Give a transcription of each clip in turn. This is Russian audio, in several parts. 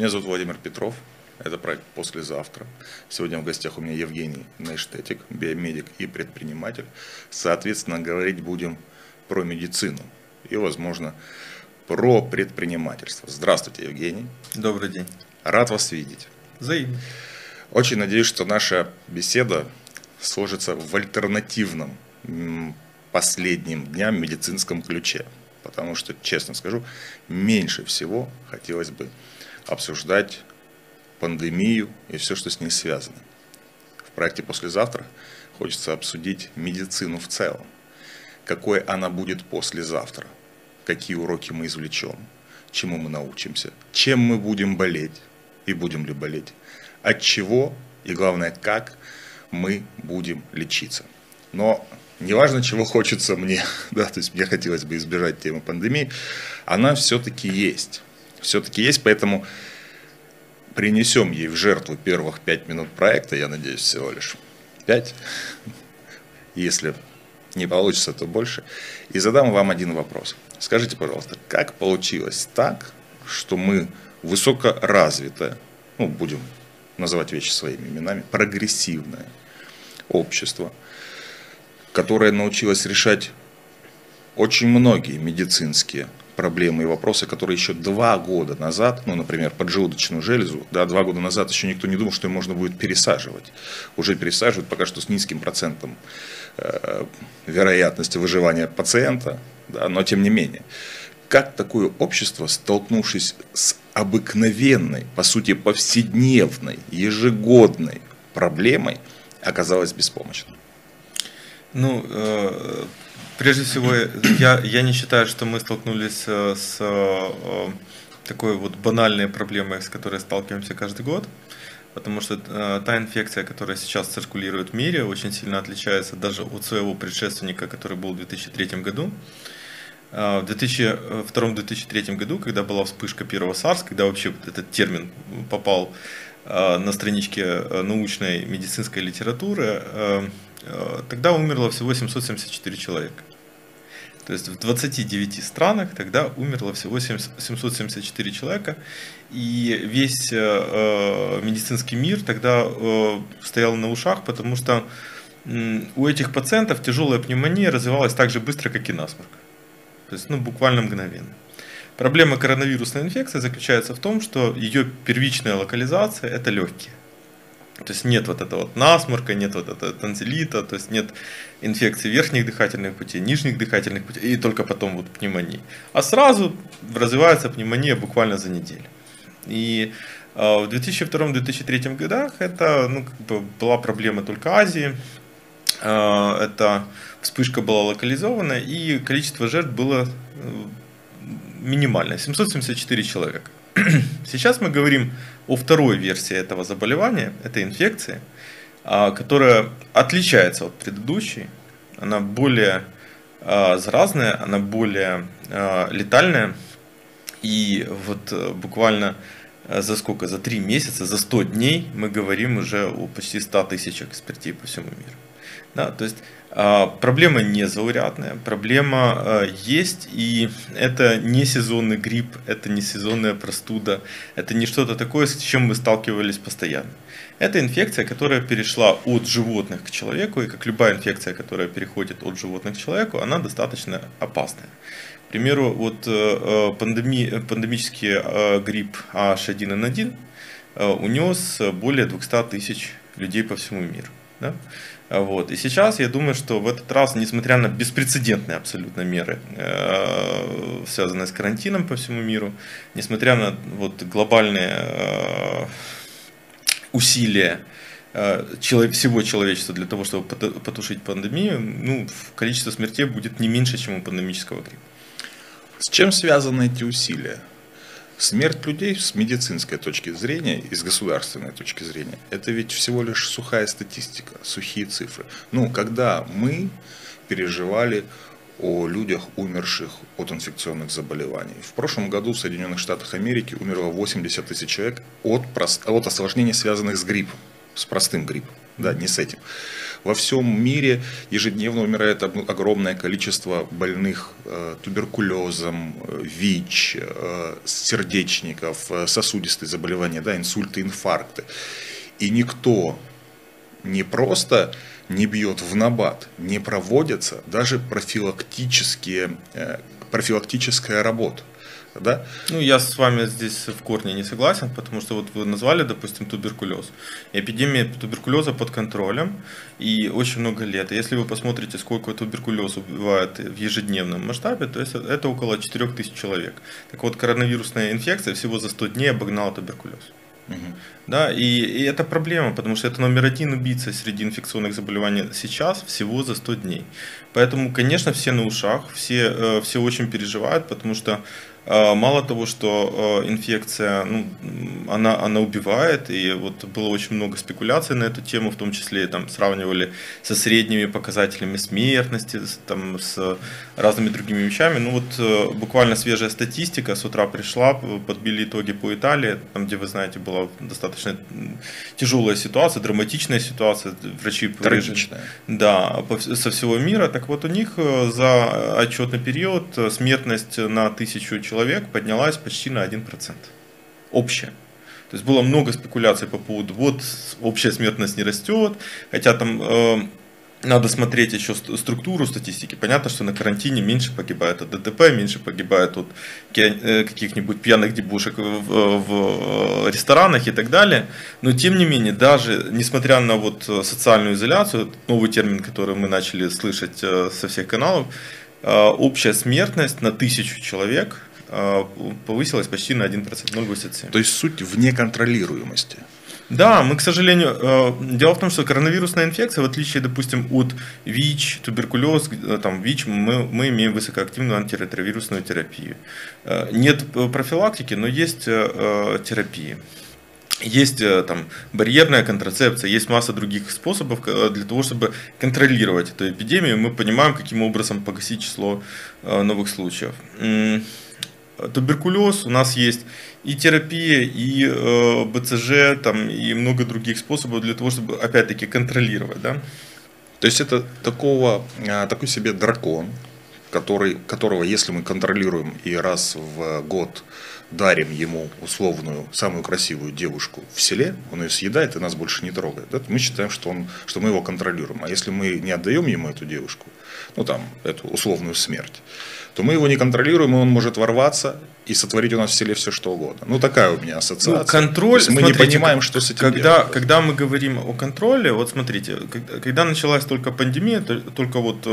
Меня зовут Владимир Петров, это проект «Послезавтра». Сегодня в гостях у меня Евгений Найштетик, биомедик и предприниматель. Соответственно, говорить будем про медицину и, возможно, про предпринимательство. Здравствуйте, Евгений. Добрый день. Рад вас видеть. Взаимно. Очень надеюсь, что наша беседа сложится в альтернативном последним дням медицинском ключе. Потому что, честно скажу, меньше всего хотелось бы обсуждать пандемию и все, что с ней связано. В проекте «Послезавтра» хочется обсудить медицину в целом. Какой она будет послезавтра, какие уроки мы извлечем, чему мы научимся, чем мы будем болеть и будем ли болеть, от чего и, главное, как мы будем лечиться. Но неважно, чего хочется мне, да, то есть мне хотелось бы избежать темы пандемии, она все-таки есть, поэтому принесем ей в жертву первых 5 минут проекта, я надеюсь, всего лишь 5, если не получится, то больше, и задам вам один вопрос. Скажите, пожалуйста, как получилось так, что мы высокоразвитое, ну, будем называть вещи своими именами, прогрессивное общество, которое научилось решать очень многие медицинские проблемы и вопросы, которые еще 2 года назад, ну, например, поджелудочную железу, да, 2 года назад еще никто не думал, что ее можно будет пересаживать. Уже пересаживают пока что с низким процентом вероятности выживания пациента, да, но тем не менее. Как такое общество, столкнувшись с обыкновенной, по сути, повседневной, ежегодной проблемой, оказалось беспомощным? Ну, прежде всего, я не считаю, что мы столкнулись с такой вот банальной проблемой, с которой сталкиваемся каждый год. Потому что та инфекция, которая сейчас циркулирует в мире, очень сильно отличается даже от своего предшественника, который был в 2003 году. В 2002-2003 году, когда была вспышка первого SARS, когда вообще этот термин попал на страничке научной медицинской литературы, тогда умерло всего 774 человека. То есть в 29 странах тогда умерло всего 774 человека, и весь медицинский мир тогда стоял на ушах, потому что у этих пациентов тяжелая пневмония развивалась так же быстро, как и насморк. То есть, ну, буквально мгновенно. Проблема коронавирусной инфекции заключается в том, что ее первичная локализация – это легкие. То есть нет вот этого вот насморка, нет вот этого танзелита, то есть нет инфекции верхних дыхательных путей, нижних дыхательных путей и только потом вот пневмонии. А сразу развивается пневмония буквально за неделю. И в 2002-2003 годах это, ну, как бы была проблема только Азии. Эта вспышка была локализована и количество жертв было минимальное – 774 человека. Сейчас мы говорим о второй версии этого заболевания, этой инфекции, которая отличается от предыдущей, она более заразная, она более летальная. И вот буквально за сколько? За 3 месяца, за 100 дней мы говорим уже о почти 100 тысячах смертей по всему миру. Да, то есть проблема не заурядная, проблема есть, и это не сезонный грипп, это не сезонная простуда, это не что-то такое, с чем мы сталкивались постоянно. Это инфекция, которая перешла от животных к человеку, и как любая инфекция, которая переходит от животных к человеку, она достаточно опасная. К примеру, вот пандемический грипп H1N1 унес более 200 тысяч людей по всему миру. Да? Вот. И сейчас я думаю, что в этот раз, несмотря на беспрецедентные абсолютно меры, связанные с карантином по всему миру, несмотря на вот глобальные усилия всего человечества для того, чтобы потушить пандемию, ну, количество смертей будет не меньше, чем у пандемического гриппа. С чем связаны эти усилия? Смерть людей с медицинской точки зрения и с государственной точки зрения – это ведь всего лишь сухая статистика, сухие цифры. Ну, когда мы переживали о людях, умерших от инфекционных заболеваний. В прошлом году в Соединенных Штатах Америки умерло 80 тысяч человек от осложнений, связанных с гриппом, с простым гриппом. да, не с этим. Во всем мире ежедневно умирает огромное количество больных туберкулезом, ВИЧ, сердечников, сосудистые заболевания, да, инсульты, инфаркты. И никто не просто не бьет в набат, не проводятся даже профилактическая работа. Да? Ну, я с вами здесь в корне не согласен, потому что вот вы назвали, допустим, туберкулез. Эпидемия туберкулеза под контролем и очень много лет. Если вы посмотрите, сколько туберкулез убивает в ежедневном масштабе, то есть это около 4000 человек. Так вот, коронавирусная инфекция всего за 100 дней обогнала туберкулез. Да, и это проблема, потому что это №1 убийца среди инфекционных заболеваний сейчас всего за 100 дней. Поэтому, конечно, все на ушах, все очень переживают, потому что мало того, что инфекция, ну, она убивает, и вот было очень много спекуляций на эту тему, в том числе там сравнивали со средними показателями смертности, там, с разными другими вещами. Ну вот буквально свежая статистика с утра пришла, подбили итоги по Италии, там, где, вы знаете, была достаточно тяжелая ситуация, драматичная ситуация, врачи трагичная. Да, со всего мира. Так вот у них за отчетный период смертность на 1000 человек поднялась почти на 1%. Общая. То есть было много спекуляций по поводу, вот общая смертность не растет, хотя там надо смотреть еще структуру статистики. Понятно, что на карантине меньше погибает от ДТП, меньше погибает от каких-нибудь пьяных дебошек в ресторанах и так далее. Но тем не менее, даже несмотря на вот социальную изоляцию, новый термин, который мы начали слышать со всех каналов, общая смертность на 1000 человек повысилась почти на 1%, 0,87. То есть суть в неконтролируемости. Да, мы, к сожалению, дело в том, что коронавирусная инфекция, в отличие, допустим, от ВИЧ, туберкулез, там, ВИЧ, мы имеем высокоактивную антиретровирусную терапию. Нет профилактики, но есть терапии. Есть там барьерная контрацепция, есть масса других способов для того, чтобы контролировать эту эпидемию. Мы понимаем, каким образом погасить число новых случаев. Туберкулез у нас есть и терапия, и БЦЖ, там, и много других способов для того, чтобы опять-таки контролировать. Да? То есть это такой себе дракон, которого, если мы контролируем и раз в год дарим ему условную, самую красивую девушку в селе, он ее съедает и нас больше не трогает. Да? Мы считаем, что мы его контролируем. А если мы не отдаем ему эту девушку, ну там, эту условную смерть, то мы его не контролируем, и он может ворваться и сотворить у нас в селе все что угодно. Ну такая у меня ассоциация. Ну, контроль, мы смотрите, не понимаем, что с этим делать. Когда мы говорим о контроле, вот смотрите, когда началась только пандемия, только вот...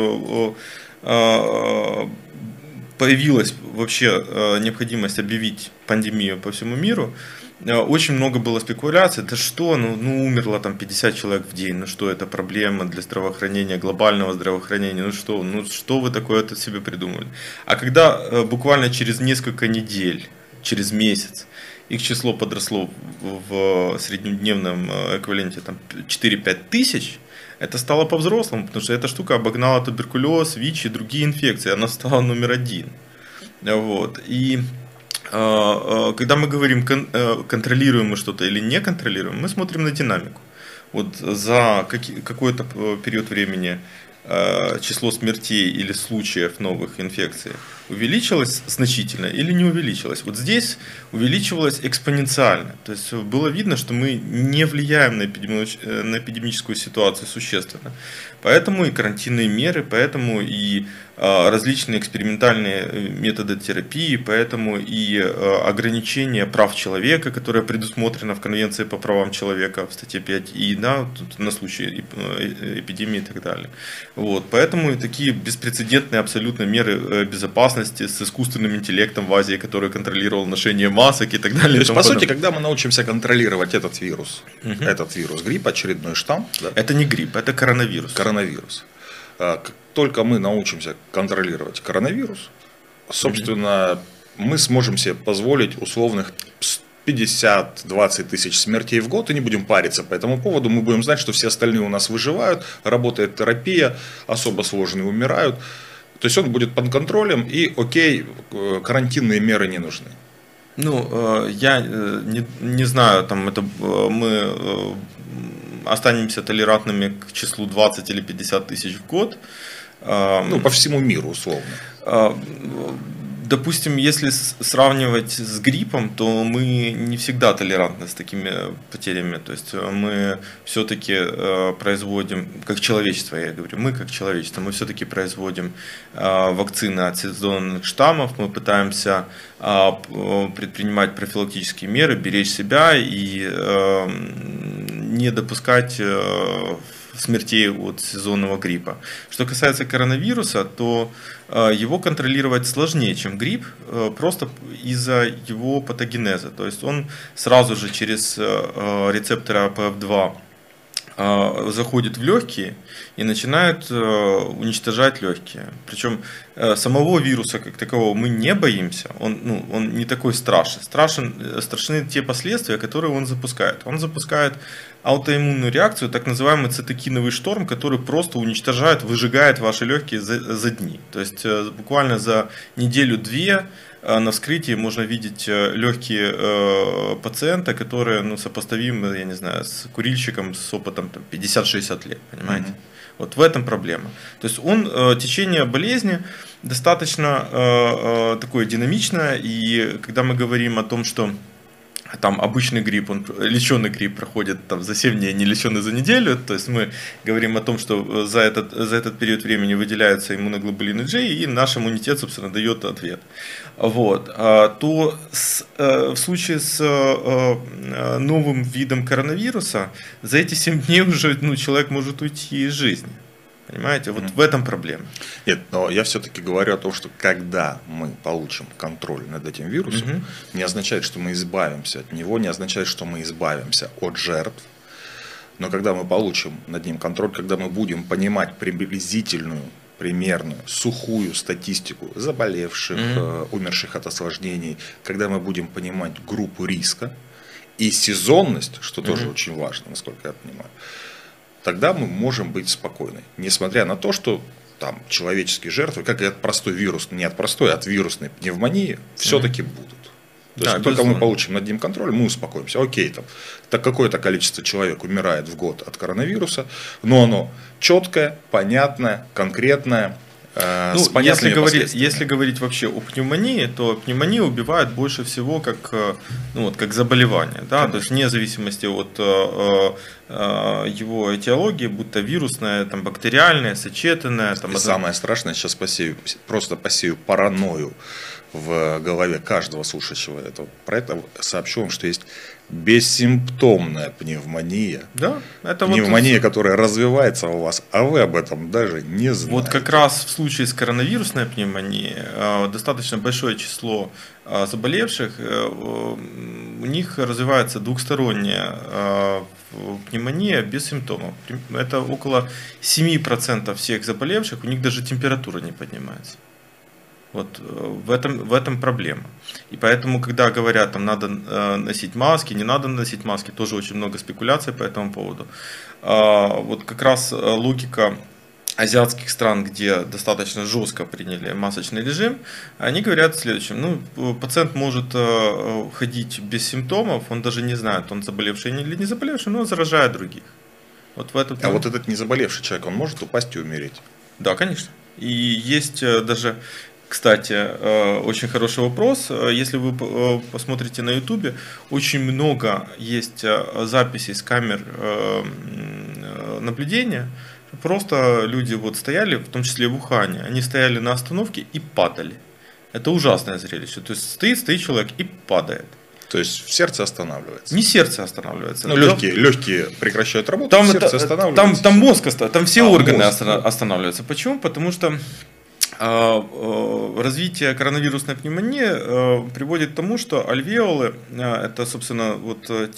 появилась вообще необходимость объявить пандемию по всему миру, очень много было спекуляций, да что, ну умерло там 50 человек в день, ну что, это проблема для здравоохранения, глобального здравоохранения, ну что вы такое это себе придумали. А когда буквально через несколько недель, через месяц, их число подросло в среднедневном эквиваленте 4-5 тысяч, это стало по-взрослому, потому что эта штука обогнала туберкулез, ВИЧ и другие инфекции. Она стала №1. Вот. И когда мы говорим, контролируем мы что-то или не контролируем, мы смотрим на динамику. Вот за какой-то период времени число смертей или случаев новых инфекций увеличилось значительно или не увеличилось. Вот здесь увеличивалось экспоненциально. То есть было видно, что мы не влияем на эпидемическую ситуацию существенно. Поэтому и карантинные меры, поэтому и различные экспериментальные методы терапии, поэтому и ограничение прав человека, которое предусмотрено в Конвенции по правам человека в статье 5, и да, на случай эпидемии и так далее. Вот, поэтому и такие беспрецедентные абсолютно меры безопасности с искусственным интеллектом в Азии, который контролировал ношение масок и так далее. То есть, по сути, когда мы научимся контролировать этот вирус, грипп, очередной штамм. Да? Это не грипп, это коронавирус. Коронавирус. Как только мы научимся контролировать коронавирус, собственно, мы сможем себе позволить условных 50-20 тысяч смертей в год и не будем париться по этому поводу. Мы будем знать, что все остальные у нас выживают, работает терапия, особо сложные умирают. То есть он будет под контролем и окей, карантинные меры не нужны. Ну, я не знаю, там это мы останемся толерантными к числу 20 или 50 тысяч в год. Ну, по всему миру, условно. Допустим, если сравнивать с гриппом, то мы не всегда толерантны с такими потерями. То есть мы все-таки производим, как человечество, я говорю, мы как человечество, мы все-таки производим вакцины от сезонных штаммов, мы пытаемся предпринимать профилактические меры, беречь себя и не допускать смертей от сезонного гриппа. Что касается коронавируса, то его контролировать сложнее, чем грипп, просто из-за его патогенеза. То есть он сразу же через рецепторы АПФ-2 заходит в легкие и начинает уничтожать легкие. Причем самого вируса как такового мы не боимся, он не такой страшный. Страшны те последствия, которые он запускает. Он запускает аутоиммунную реакцию, так называемый цитокиновый шторм, который просто уничтожает, выжигает ваши легкие за дни. То есть буквально за неделю-две на вскрытии можно видеть легкие пациента, которые сопоставимы, я не знаю, с курильщиком с опытом 50-60 лет, понимаете? Вот в этом проблема. То есть течение болезни достаточно такое динамичное, и когда мы говорим о том, что там обычный грипп, леченый грипп проходит за 7 дней, не леченый за неделю, то есть мы говорим о том, что за этот период времени выделяются иммуноглобулины G, и наш иммунитет, собственно, дает ответ. Вот. То в случае с новым видом коронавируса за эти 7 дней уже человек может уйти из жизни. Понимаете, вот в этом проблема. Нет, но я все-таки говорю о том, что когда мы получим контроль над этим вирусом, не означает, что мы избавимся от него, не означает, что мы избавимся от жертв. Но когда мы получим над ним контроль, когда мы будем понимать приблизительную, примерную, сухую статистику заболевших, умерших от осложнений, когда мы будем понимать группу риска и сезонность, что тоже очень важно, насколько я понимаю, тогда мы можем быть спокойны, несмотря на то, что там человеческие жертвы, как и от простой вирус, не от простой, а от вирусной пневмонии, все-таки будут. То есть, только мы получим над ним контроль, мы успокоимся. Окей, так какое-то количество человек умирает в год от коронавируса, но оно четкое, понятное, конкретное. Ну, если говорить вообще о пневмонии, то пневмония убивает больше всего как заболевание. Да? То есть вне зависимости от его этиологии, будь то вирусная, бактериальная, сочетанная. Самое страшное, сейчас посею паранойю в голове каждого слушающего этого. Про это сообщу вам, что есть бессимптомная пневмония. Да, это пневмония, которая развивается у вас, а вы об этом даже не знаете. Вот как раз в случае с коронавирусной пневмонией достаточно большое число заболевших, у них развивается двухсторонняя пневмония без симптомов. Это около 7% всех заболевших, у них даже температура не поднимается. Вот в этом проблема. И поэтому, когда говорят, надо носить маски, не надо носить маски, тоже очень много спекуляций по этому поводу. Вот как раз логика азиатских стран, где достаточно жестко приняли масочный режим, они говорят о следующем. Пациент может ходить без симптомов, он даже не знает, он заболевший или не заболевший, но он заражает других. Вот в этом. А вот этот незаболевший человек, он может упасть и умереть? Да, конечно. И есть даже... Кстати, очень хороший вопрос. Если вы посмотрите на YouTube, очень много есть записей с камер наблюдения. Просто люди стояли, в том числе в Ухане, они стояли на остановке и падали. Это ужасное зрелище. То есть стоит человек и падает. То есть сердце останавливается? Не сердце останавливается. Легкие прекращают работу, сердце останавливается. Там мозг останавливается, там все органы останавливаются. Почему? Потому что... развитие коронавирусной пневмонии приводит к тому, что альвеолы, это, собственно,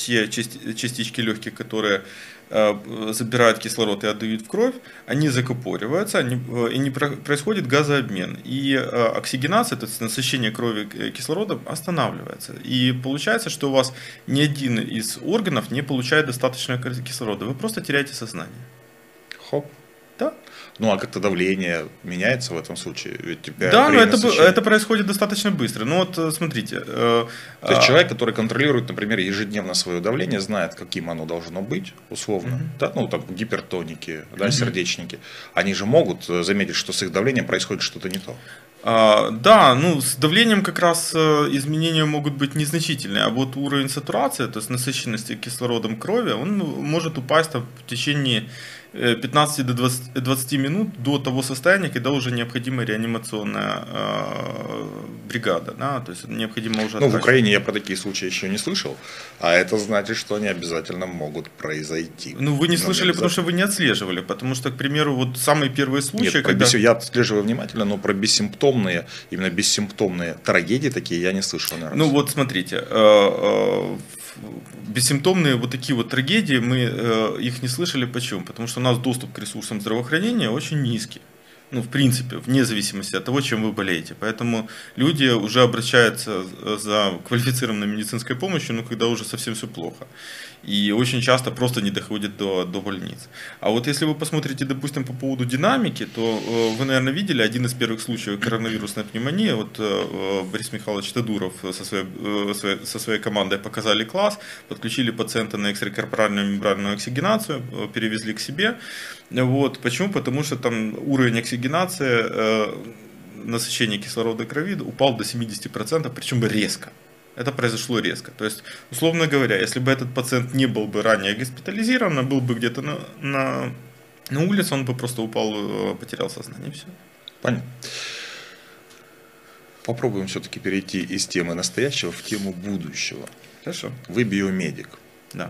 те частички легких, которые забирают кислород и отдают в кровь, они закупориваются, и не происходит газообмен. И оксигенация, то есть насыщение крови кислородом, останавливается. И получается, что у вас ни один из органов не получает достаточно кислорода. Вы просто теряете сознание. Хоп. Да. Ну а как-то давление меняется в этом случае? Ведь тебя да, но это происходит достаточно быстро. Ну вот смотрите. То есть человек, который контролирует, например, ежедневно свое давление, знает, каким оно должно быть, условно. Да? Ну там гипертоники, да, сердечники. Они же могут заметить, что с их давлением происходит что-то не то. Да, ну с давлением как раз изменения могут быть незначительные, а вот уровень сатурации, то есть насыщенности кислородом крови, он может упасть там, в течение 15 до 20 минут до того состояния, когда уже необходима реанимационная бригада, да? То есть необходимо уже. Ну в Украине я про такие случаи еще не слышал, а это значит, что они обязательно могут произойти. Ну вы не слышали, потому что вы не отслеживали, потому что, к примеру, вот самые первые случаи. Нет, когда... я отслеживаю внимательно, но про бессимптомные, именно бессимптомные трагедии такие я не слышал. Наверное. Ну вот смотрите, бессимптомные вот такие вот трагедии, мы их не слышали. Почему? Потому что у нас доступ к ресурсам здравоохранения очень низкий. Ну, в принципе, вне зависимости от того, чем вы болеете. Поэтому люди уже обращаются за квалифицированной медицинской помощью, но когда уже совсем все плохо. И очень часто просто не доходит до больниц. А вот если вы посмотрите, допустим, по поводу динамики, то вы, наверное, видели один из первых случаев коронавирусной пневмонии. Вот Борис Михайлович Тадуров со своей командой показали класс, подключили пациента на экстракорпоральную мембранную оксигенацию, перевезли к себе. Вот. Почему? Потому что там уровень оксигенации, насыщение кислорода крови упал до 70%, причем резко. Это произошло резко. То есть, условно говоря, если бы этот пациент не был бы ранее госпитализирован, а был бы где-то на улице, он бы просто упал, потерял сознание. Все. Понятно. Попробуем все-таки перейти из темы настоящего в тему будущего. Хорошо. Вы биомедик. Да.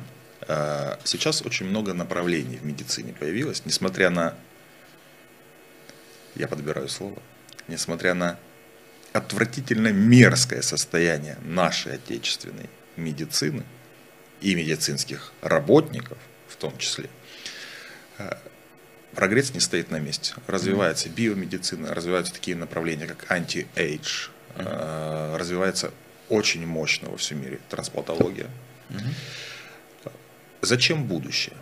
Сейчас очень много направлений в медицине появилось, несмотря на, я подбираю слово, несмотря на отвратительно мерзкое состояние нашей отечественной медицины и медицинских работников в том числе, прогресс не стоит на месте. Развивается биомедицина, развиваются такие направления, как анти-эйдж, развивается очень мощно во всем мире трансплантология. Зачем будущее?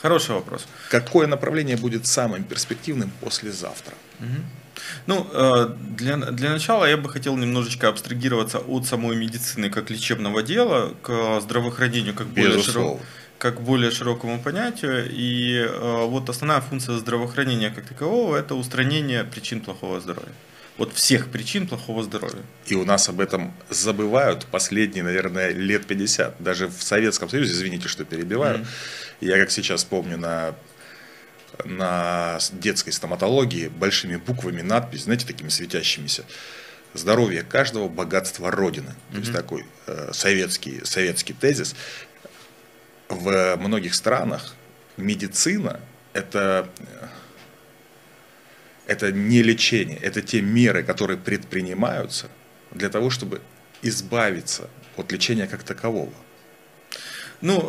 Хороший вопрос. Какое направление будет самым перспективным послезавтра? Ну, для начала я бы хотел немножечко абстрагироваться от самой медицины как лечебного дела к здравоохранению как более широкому понятию. И вот основная функция здравоохранения как такового – это устранение причин плохого здоровья. Вот всех причин плохого здоровья. И у нас об этом забывают последние, наверное, лет 50. Даже в Советском Союзе, извините, что перебиваю, я как сейчас помню на детской стоматологии большими буквами надпись, знаете, такими светящимися. Здоровье каждого, богатство Родины. То есть такой советский тезис. В многих странах медицина – это не лечение, это те меры, которые предпринимаются для того, чтобы избавиться от лечения как такового. Ну,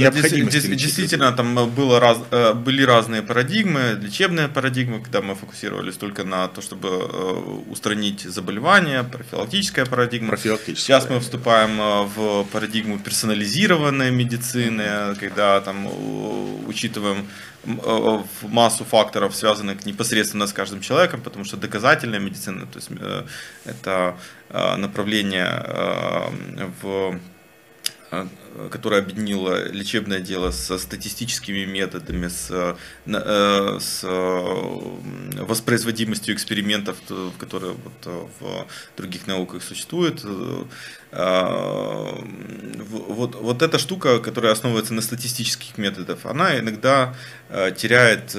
действительно, там были разные парадигмы, лечебные парадигмы, когда мы фокусировались только на то, чтобы устранить заболевания, профилактическая парадигма. Сейчас мы вступаем в парадигму персонализированной медицины, когда там учитываем массу факторов, связанных непосредственно с каждым человеком, потому что доказательная медицина, то есть это направление которая объединила лечебное дело со статистическими методами, с воспроизводимостью экспериментов, которые вот в других науках существуют. Вот эта штука, которая основывается на статистических методах, она иногда теряет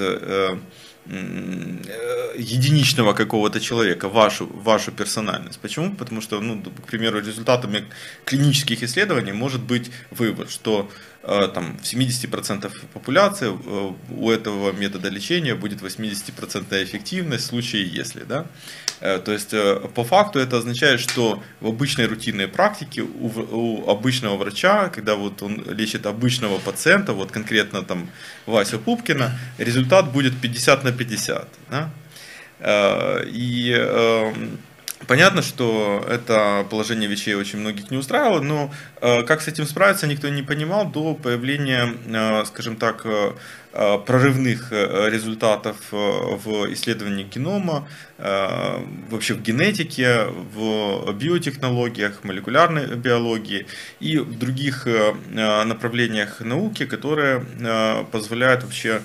единичного какого-то человека, вашу персональность. Почему? Потому что, ну, к примеру, результатами клинических исследований может быть вывод, что там, в 70% популяции у этого метода лечения будет 80% эффективность в случае если. Да? То есть по факту это означает, что в обычной рутинной практике у обычного врача, когда вот он лечит обычного пациента, вот конкретно там Васю Пупкина, результат будет 50/50. Да? И Понятно, что это положение ВИЧей очень многих не устраивало, но как с этим справиться, никто не понимал до появления, скажем так, прорывных результатов в исследованиях генома, вообще в генетике, в биотехнологиях, молекулярной биологии и в других направлениях науки, которые позволяют вообще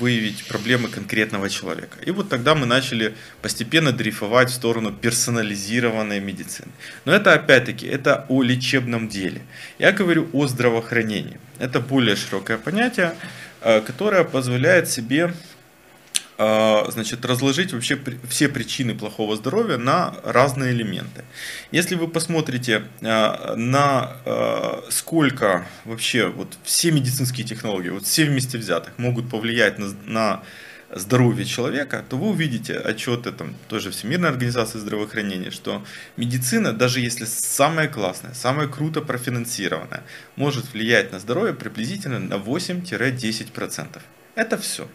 выявить проблемы конкретного человека. И вот тогда мы начали постепенно дрейфовать в сторону персонализированной медицины. Но это опять-таки, это о лечебном деле. Я говорю о здравоохранении. Это более широкое понятие, которое позволяет себе, значит, разложить вообще все причины плохого здоровья на разные элементы. Если вы посмотрите на сколько вообще вот все медицинские технологии, вот все вместе взятых, могут повлиять на здоровье человека, то вы увидите отчеты там тоже Всемирной организации здравоохранения, что медицина, даже если самая классная, самая круто профинансированная, может влиять на здоровье приблизительно на 8-10%. Это все.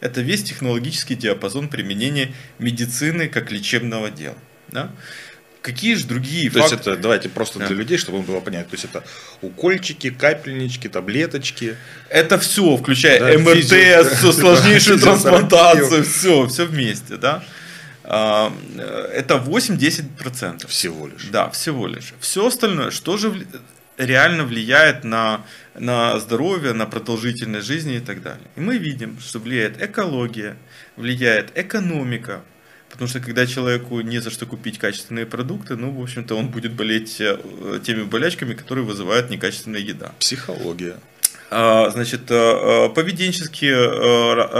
Это весь технологический диапазон применения медицины как лечебного дела. Да? Какие же другие факторы? То есть это, давайте просто для людей, чтобы им было понятно. То есть это укольчики, капельнички, таблеточки. Это все, включая МРТ, сложнейшую трансплантацию, все вместе. Да? Это 8-10%. Всего лишь. Да, всего лишь. Все остальное, что же реально влияет на здоровье, на продолжительность жизни и так далее. И мы видим, что влияет экология, влияет экономика, потому что когда человеку не за что купить качественные продукты, ну, в общем-то, он будет болеть теми болячками, которые вызывают некачественная еда. Психология. Значит, поведенческие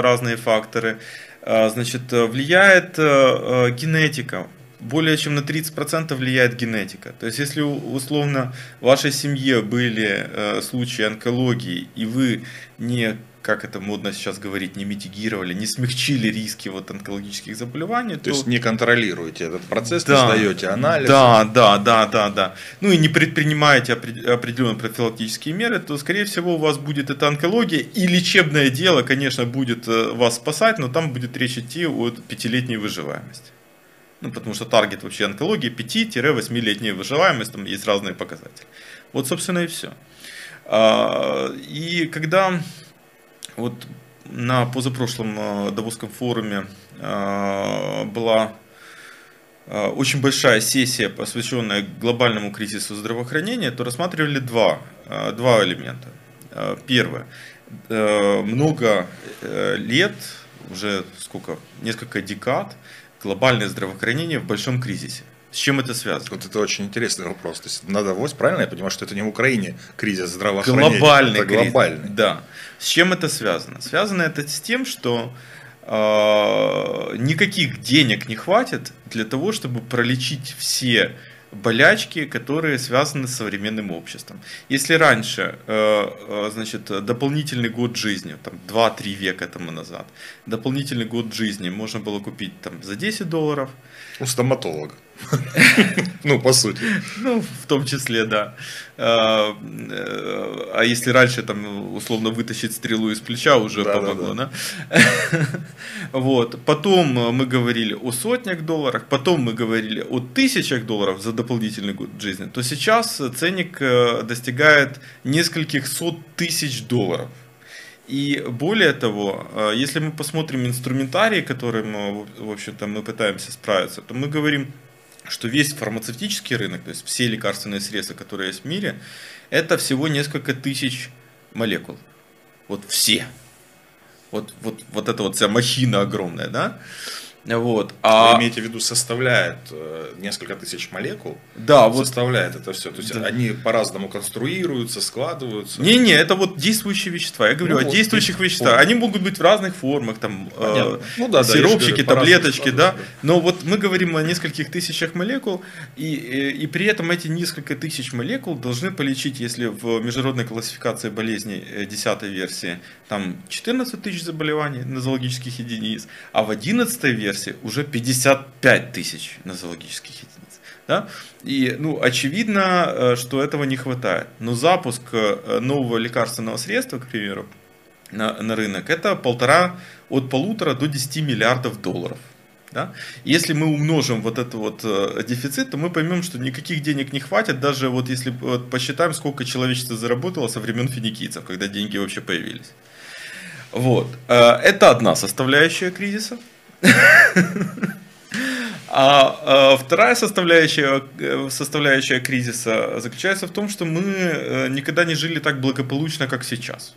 разные факторы. Значит, влияет генетика. Более чем на 30% влияет генетика. То есть, если условно в вашей семье были случаи онкологии, и вы не, как это модно сейчас говорить, не митигировали, не смягчили риски вот онкологических заболеваний, то есть не контролируете этот процесс, да, не сдаете анализ. Да. Ну и не предпринимаете определенные профилактические меры, то, скорее всего, у вас будет эта онкология, и лечебное дело, конечно, будет вас спасать, но там будет речь идти о 5-летней выживаемости. Ну, потому что таргет вообще онкологии 5-8-летняя выживаемость, там есть разные показатели. Вот, собственно, и все. И когда вот на позапрошлом Давосском форуме была очень большая сессия, посвященная глобальному кризису здравоохранения, то рассматривали два элемента. Первое. Много лет, уже сколько, несколько декад, глобальное здравоохранение в большом кризисе. С чем это связано? Вот это очень интересный вопрос. То есть, надо вось, правильно я понимаю, что это не в Украине кризис здравоохранения? Глобальный кризис. Да. С чем это связано? Связано это с тем, что никаких денег не хватит для того, чтобы пролечить все болячки, которые связаны с современным обществом. Если раньше, значит, дополнительный год жизни, там 2-3 века тому назад, дополнительный год жизни можно было купить там за $10. У стоматолога. Ну, по сути. Ну, в том числе, да. А если раньше там условно вытащить стрелу из плеча, уже помогло, да? Вот. Потом мы говорили о сотнях долларах, потом мы говорили о тысячах долларов за дополнительный год жизни, то сейчас ценник достигает нескольких сот тысяч долларов. И более того, если мы посмотрим инструментарий, которым, в общем-то, мы пытаемся справиться, то мы говорим, что весь фармацевтический рынок, то есть все лекарственные средства, которые есть в мире, это всего несколько тысяч молекул. Вот все. Вот эта вот вся махина огромная, да? Вот. Вы имеете в виду, составляет несколько тысяч молекул? Да, составляет это все. То есть да. Они по-разному конструируются, складываются. Не, это вот действующие вещества. Я говорю о действующих веществах. Они могут быть в разных формах, там сиропчики, таблеточки, да. Но вот мы говорим о нескольких тысячах молекул, и при этом эти несколько тысяч молекул должны полечить, если в Международной классификации болезней 10-й версии там 14 тысяч заболеваний нозологических единиц, а в 11-й версии уже 55 тысяч нозологических единиц. Да? И очевидно, что этого не хватает. Но запуск нового лекарственного средства, к примеру, на рынок, это от 1,5 до 10 миллиардов долларов. Да? Если мы умножим вот этот вот дефицит, то мы поймем, что никаких денег не хватит, даже вот если посчитаем, сколько человечество заработало со времен финикийцев, когда деньги вообще появились. Вот. Это одна составляющая кризиса. А вторая составляющая кризиса заключается в том, что мы никогда не жили так благополучно, как сейчас.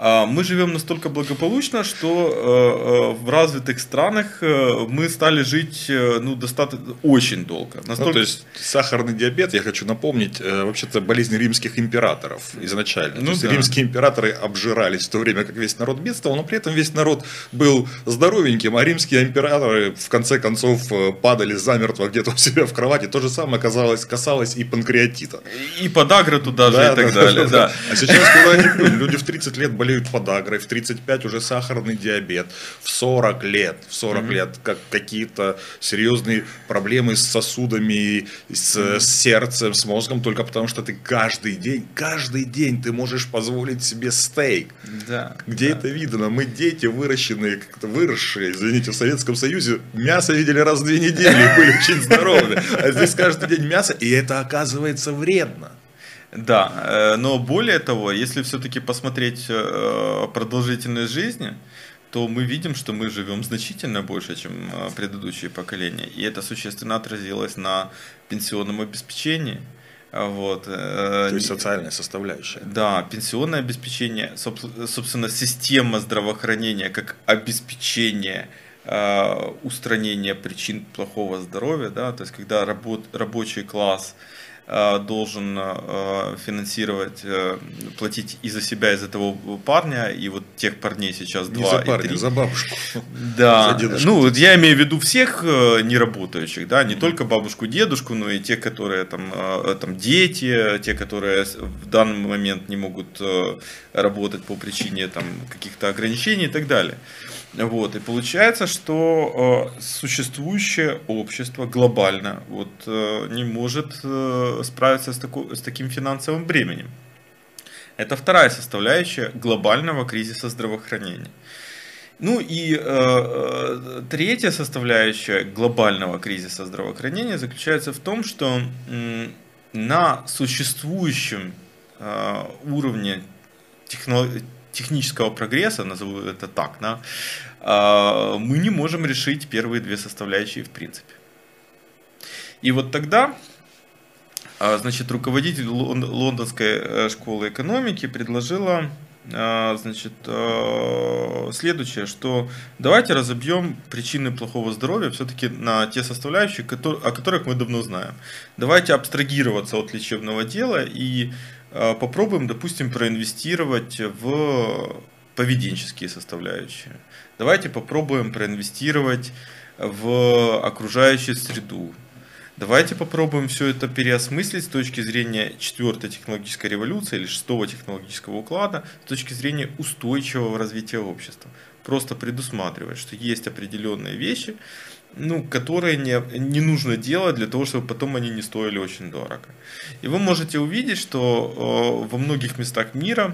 Мы живем настолько благополучно, что в развитых странах мы стали жить достаточно очень долго. Настолько... то есть сахарный диабет, я хочу напомнить, вообще-то болезнь римских императоров изначально. То есть римские императоры обжирались в то время, как весь народ бедствовал, но при этом весь народ был здоровеньким, а римские императоры в конце концов падали замертво где-то у себя в кровати. То же самое касалось и панкреатита. И подагра туда же, и так далее. Да. А сейчас куда-нибудь люди в 30 лет болеют. Подагрой, в 35 уже сахарный диабет, в 40 лет как какие-то серьезные проблемы с сосудами, с сердцем, с мозгом, только потому что ты каждый день ты можешь позволить себе стейк. Да, где это видно? Мы дети, выросшие, извините, в Советском Союзе, мясо видели раз в 2 недели, были очень здоровы, а здесь каждый день мясо, и это оказывается вредно. Да, но более того, если все-таки посмотреть продолжительность жизни, то мы видим, что мы живем значительно больше, чем предыдущие поколения. И это существенно отразилось на пенсионном обеспечении. Вот. То есть социальная составляющая. Да, пенсионное обеспечение, собственно, система здравоохранения как обеспечение устранения причин плохого здоровья. Да? То есть когда рабочий класс должен финансировать, платить и за себя, и за того парня, и вот тех парней сейчас 2 и 3. Не за парня, за бабушку. Да, я имею в виду всех неработающих, да, не только бабушку, дедушку, но и те, которые там дети, те, которые в данный момент не могут работать по причине там каких-то ограничений и так далее. Вот, и получается, что существующее общество глобально не может справиться с таким финансовым бременем. Это вторая составляющая глобального кризиса здравоохранения. Ну и третья составляющая глобального кризиса здравоохранения заключается в том, что на существующем уровне технического прогресса, назову это так, мы не можем решить первые 2 составляющие в принципе. И вот тогда, значит, руководитель Лондонской школы экономики предложила, значит, следующее, что давайте разобьем причины плохого здоровья все-таки на те составляющие, о которых мы давно знаем. Давайте абстрагироваться от лечебного дела и попробуем, допустим, проинвестировать в поведенческие составляющие. Давайте попробуем проинвестировать в окружающую среду. Давайте попробуем все это переосмыслить с точки зрения 4-й технологической революции или 6-го технологического уклада, с точки зрения устойчивого развития общества. Просто предусматривать, что есть определенные вещи, которые не нужно делать для того, чтобы потом они не стоили очень дорого. И вы можете увидеть, что во многих местах мира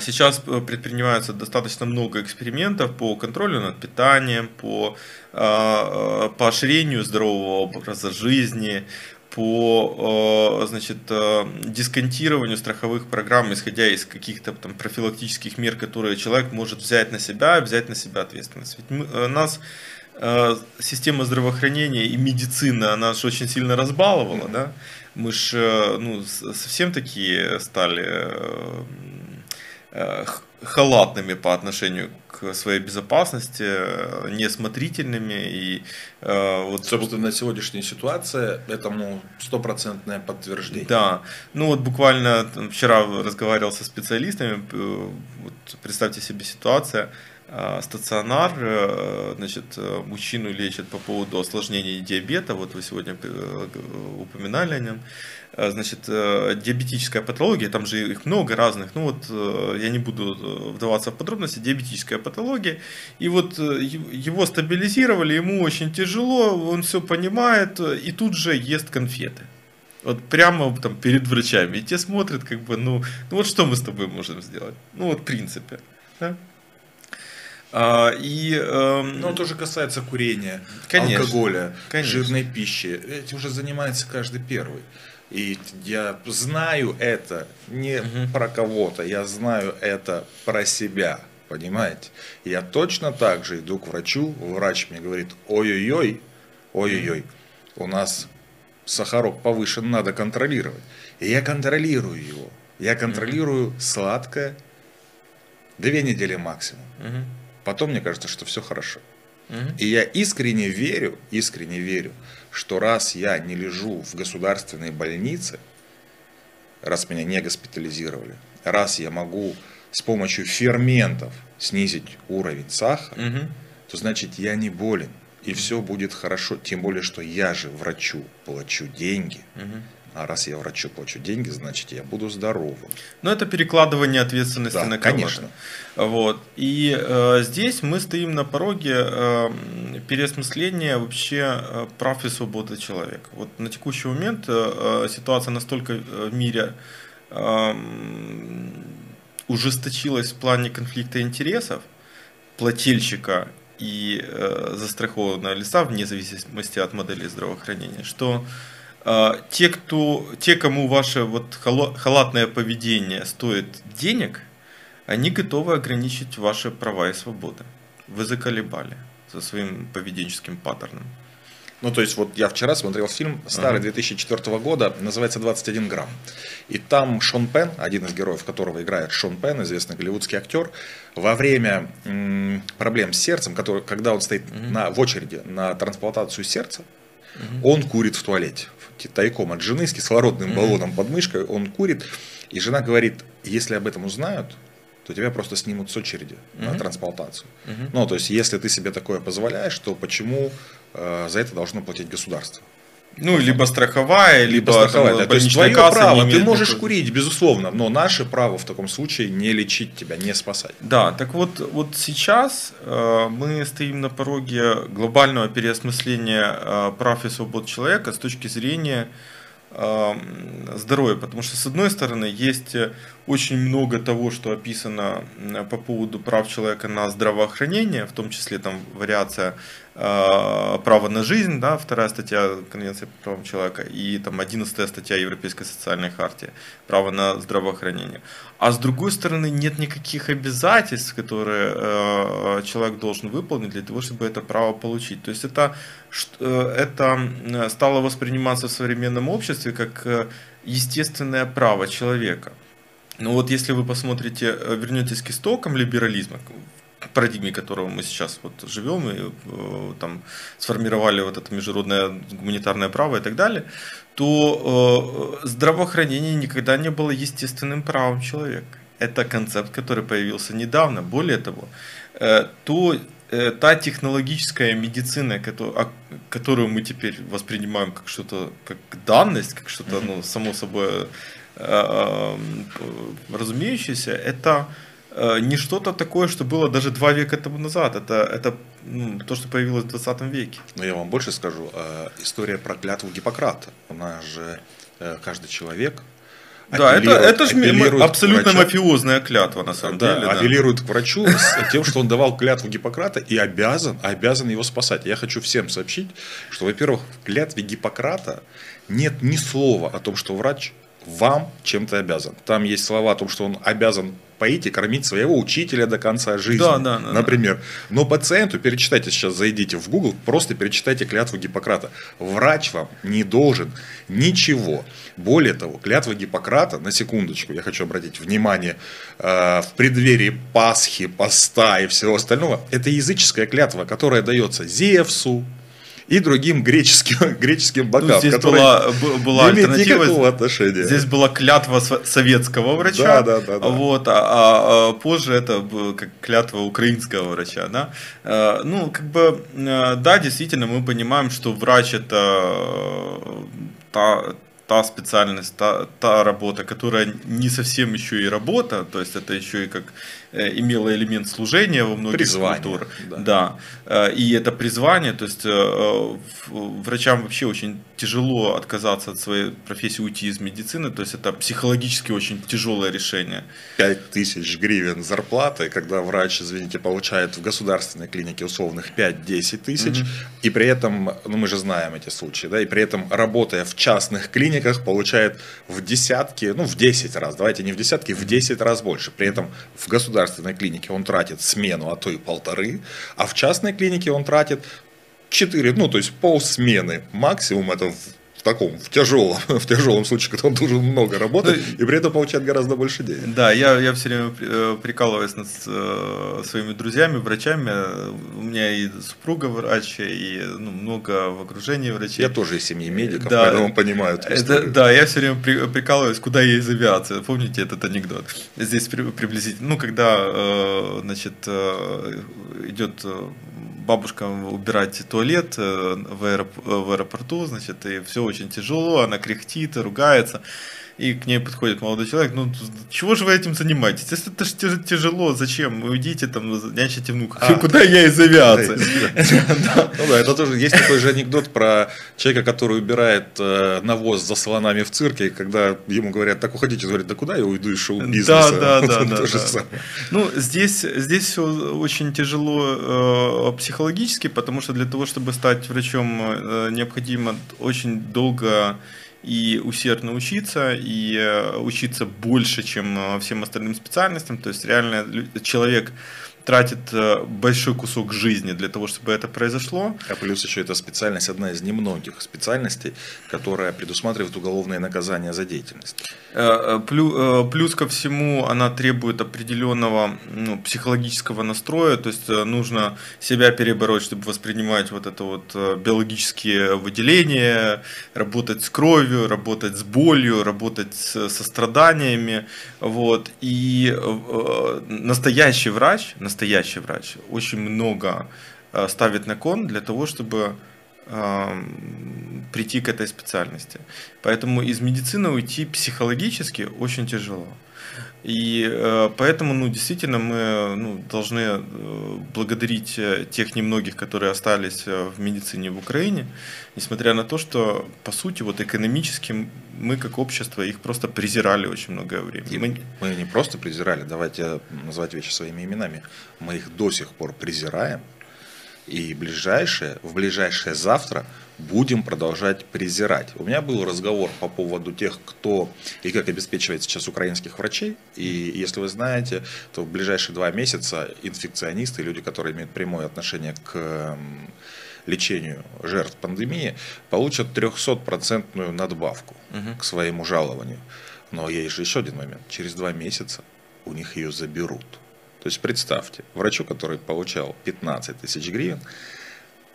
сейчас предпринимаются достаточно много экспериментов по контролю над питанием, по поощрению здорового образа жизни, по, значит, дисконтированию страховых программ, исходя из каких-то там профилактических мер, которые человек может взять на себя ответственность. Ведь нас система здравоохранения и медицина, она же очень сильно разбаловала, да? Мы же совсем такие стали халатными по отношению к своей безопасности, неосмотрительными. И, собственно, сегодняшняя ситуация этому стопроцентное подтверждение. Да, буквально вчера разговаривал со специалистами, представьте себе ситуация, стационар, значит, мужчину лечат по поводу осложнений диабета, вот вы сегодня упоминали о нем, значит, диабетическая патология, там же их много разных, я не буду вдаваться в подробности, диабетическая патология, и вот его стабилизировали, ему очень тяжело, он все понимает, и тут же ест конфеты. Вот прямо там перед врачами, и те смотрят, как бы, что мы с тобой можем сделать, в принципе, да? Но это уже касается курения, конечно, алкоголя, конечно, жирной пищи. Этим уже занимается каждый первый. И я знаю это не про кого-то, я знаю это про себя. Понимаете? Я точно так же иду к врачу, врач мне говорит: ой-ой-ой, ой-ой-ой, у нас сахарок повышен, надо контролировать. И я контролирую его. Я контролирую сладкое 2 недели максимум. Потом мне кажется, что все хорошо. И я искренне верю, что раз я не лежу в государственной больнице, раз меня не госпитализировали, раз я могу с помощью ферментов снизить уровень сахара, то значит я не болен. И все будет хорошо. Тем более, что я же врачу плачу деньги. А раз я врачу плачу деньги, значит я буду здоровым. Но это перекладывание ответственности, да, на кого-то. Конечно. Вот. И здесь мы стоим на пороге переосмысления вообще прав и свободы человека. Вот на текущий момент ситуация настолько в мире ужесточилась в плане конфликта интересов плательщика и застрахованного лица, вне зависимости от модели здравоохранения, что те, кому ваше вот халатное поведение стоит денег, они готовы ограничить ваши права и свободы. Вы заколебали со своим поведенческим паттерном. Ну, то есть, вот я вчера смотрел фильм старый 2004 года, называется «21 грамм». И там Шон Пен, один из героев которого играет Шон Пен, известный голливудский актер, во время проблем с сердцем, когда он стоит в очереди на трансплантацию сердца, он курит в туалете. Тайком от жены, с кислородным баллоном под мышкой, он курит. И жена говорит: если об этом узнают, то тебя просто снимут с очереди на трансплантацию. Ну, то есть, если ты себе такое позволяешь, то почему за это должно платить государство? Ну, либо страховая, либо страховая. То есть, твое право, ты можешь курить, безусловно, но наше право в таком случае не лечить тебя, не спасать. Да, так вот, сейчас мы стоим на пороге глобального переосмысления прав и свобод человека с точки зрения здоровья. Потому что, с одной стороны, есть очень много того, что описано по поводу прав человека на здравоохранение, в том числе там вариация права на жизнь, да, 2-я статья Конвенции по правам человека и там 11-я статья Европейской социальной хартии, право на здравоохранение. А с другой стороны, нет никаких обязательств, которые человек должен выполнить для того, чтобы это право получить. То есть это стало восприниматься в современном обществе как естественное право человека. Но вот если вы посмотрите, вернетесь к истокам либерализма, к парадигме которого мы сейчас вот живем, и там сформировали вот это международное гуманитарное право и так далее, то здравоохранение никогда не было естественным правом человека. Это концепт, который появился недавно. Более того, та технологическая медицина, которую мы теперь воспринимаем как что-то, как данность, как что-то, ну, само собой разумеющееся, это не что-то такое, что было даже 2 века тому назад. Это то, что появилось в 20 веке. Но я вам больше скажу. История про клятву Гиппократа. У нас же каждый человек... Да, это же абсолютно мафиозная клятва, на самом деле. Апеллирует к врачу с тем, что он давал клятву Гиппократа и обязан его спасать. Я хочу всем сообщить, что, во-первых, в клятве Гиппократа нет ни слова о том, что врач вам чем-то обязан. Там есть слова о том, что он обязан поить и кормить своего учителя до конца жизни, например. Но пациенту, перечитайте сейчас, зайдите в Google, просто перечитайте клятву Гиппократа. Врач вам не должен ничего. Более того, клятва Гиппократа, на секундочку, я хочу обратить внимание, в преддверии Пасхи, поста и всего остального, это языческая клятва, которая дается Зевсу и другим греческим богам. Ну, здесь была не имеет никакого отношения. Здесь была клятва советского врача, да. Вот, а позже это как клятва украинского врача. Да? Ну, как бы, да, действительно, мы понимаем, что врач — это та специальность, та работа, которая не совсем еще и работа, то есть это еще и как имело элемент служения во многих культурах. Да. Да. И это призвание, то есть врачам вообще очень тяжело отказаться от своей профессии, уйти из медицины, то есть это психологически очень тяжелое решение. 5000 гривен зарплаты, когда врач, извините, получает в государственной клинике условных 5-10 тысяч, и при этом, ну мы же знаем эти случаи, да, и при этом работая в частных клиниках получает в десятки, ну в 10 раз, давайте не в десятки, в 10 раз больше. При этом в государственной клинике он тратит смену, а то и полторы, а в частной клинике он тратит 4, ну то есть полсмены максимум, это в таком, в тяжелом случае, когда он должен много работать, и при этом получает гораздо больше денег. Да, я все время прикалываюсь над своими друзьями, врачами. У меня и супруга врач, и много в окружении врачей. Я тоже из семьи медиков, да, поэтому понимаю эту историю. Да, я все время прикалываюсь, куда я из авиации. Помните этот анекдот? Здесь приблизительно, ну, когда, значит, идет бабушка убирать туалет в аэропорту, значит, и все очень тяжело, она кряхтит, ругается, и к ней подходит молодой человек: ну, чего же вы этим занимаетесь? Если это же тяжело, зачем? Уйдите там, нянчите внуков. Куда я из авиации? Ну да, это тоже есть такой же анекдот про человека, который убирает навоз за слонами в цирке, когда ему говорят: так уходите, говорит: да куда я уйду из шоу-бизнеса? Да. Ну, здесь все очень тяжело психологически, потому что для того, чтобы стать врачом, необходимо очень долго и усердно учиться, и учиться больше, чем всем остальным специальностям. То есть реально человек тратит большой кусок жизни для того, чтобы это произошло. А плюс еще эта специальность одна из немногих специальностей, которая предусматривает уголовное наказание за деятельность. Плюс ко всему она требует определенного психологического настроя, то есть нужно себя перебороть, чтобы воспринимать вот это вот биологические выделения, работать с кровью, работать с болью, работать со страданиями. Вот. И настоящий врач очень много ставит на кон для того, чтобы прийти к этой специальности. Поэтому из медицины уйти психологически очень тяжело. И поэтому, действительно, мы должны благодарить тех немногих, которые остались в медицине в Украине, несмотря на то, что, по сути, вот экономически мы, как общество, их просто презирали очень многое время. И мы не просто презирали, давайте назвать вещи своими именами, мы их до сих пор презираем, и в ближайшее завтра будем продолжать презирать. У меня был разговор по поводу тех, кто и как обеспечивает сейчас украинских врачей. И если вы знаете, то в ближайшие 2 месяца инфекционисты, люди, которые имеют прямое отношение к лечению жертв пандемии, получат 300% надбавку к своему жалованию. Но есть же еще один момент. Через 2 месяца у них ее заберут. То есть представьте, врачу, который получал 15 тысяч гривен,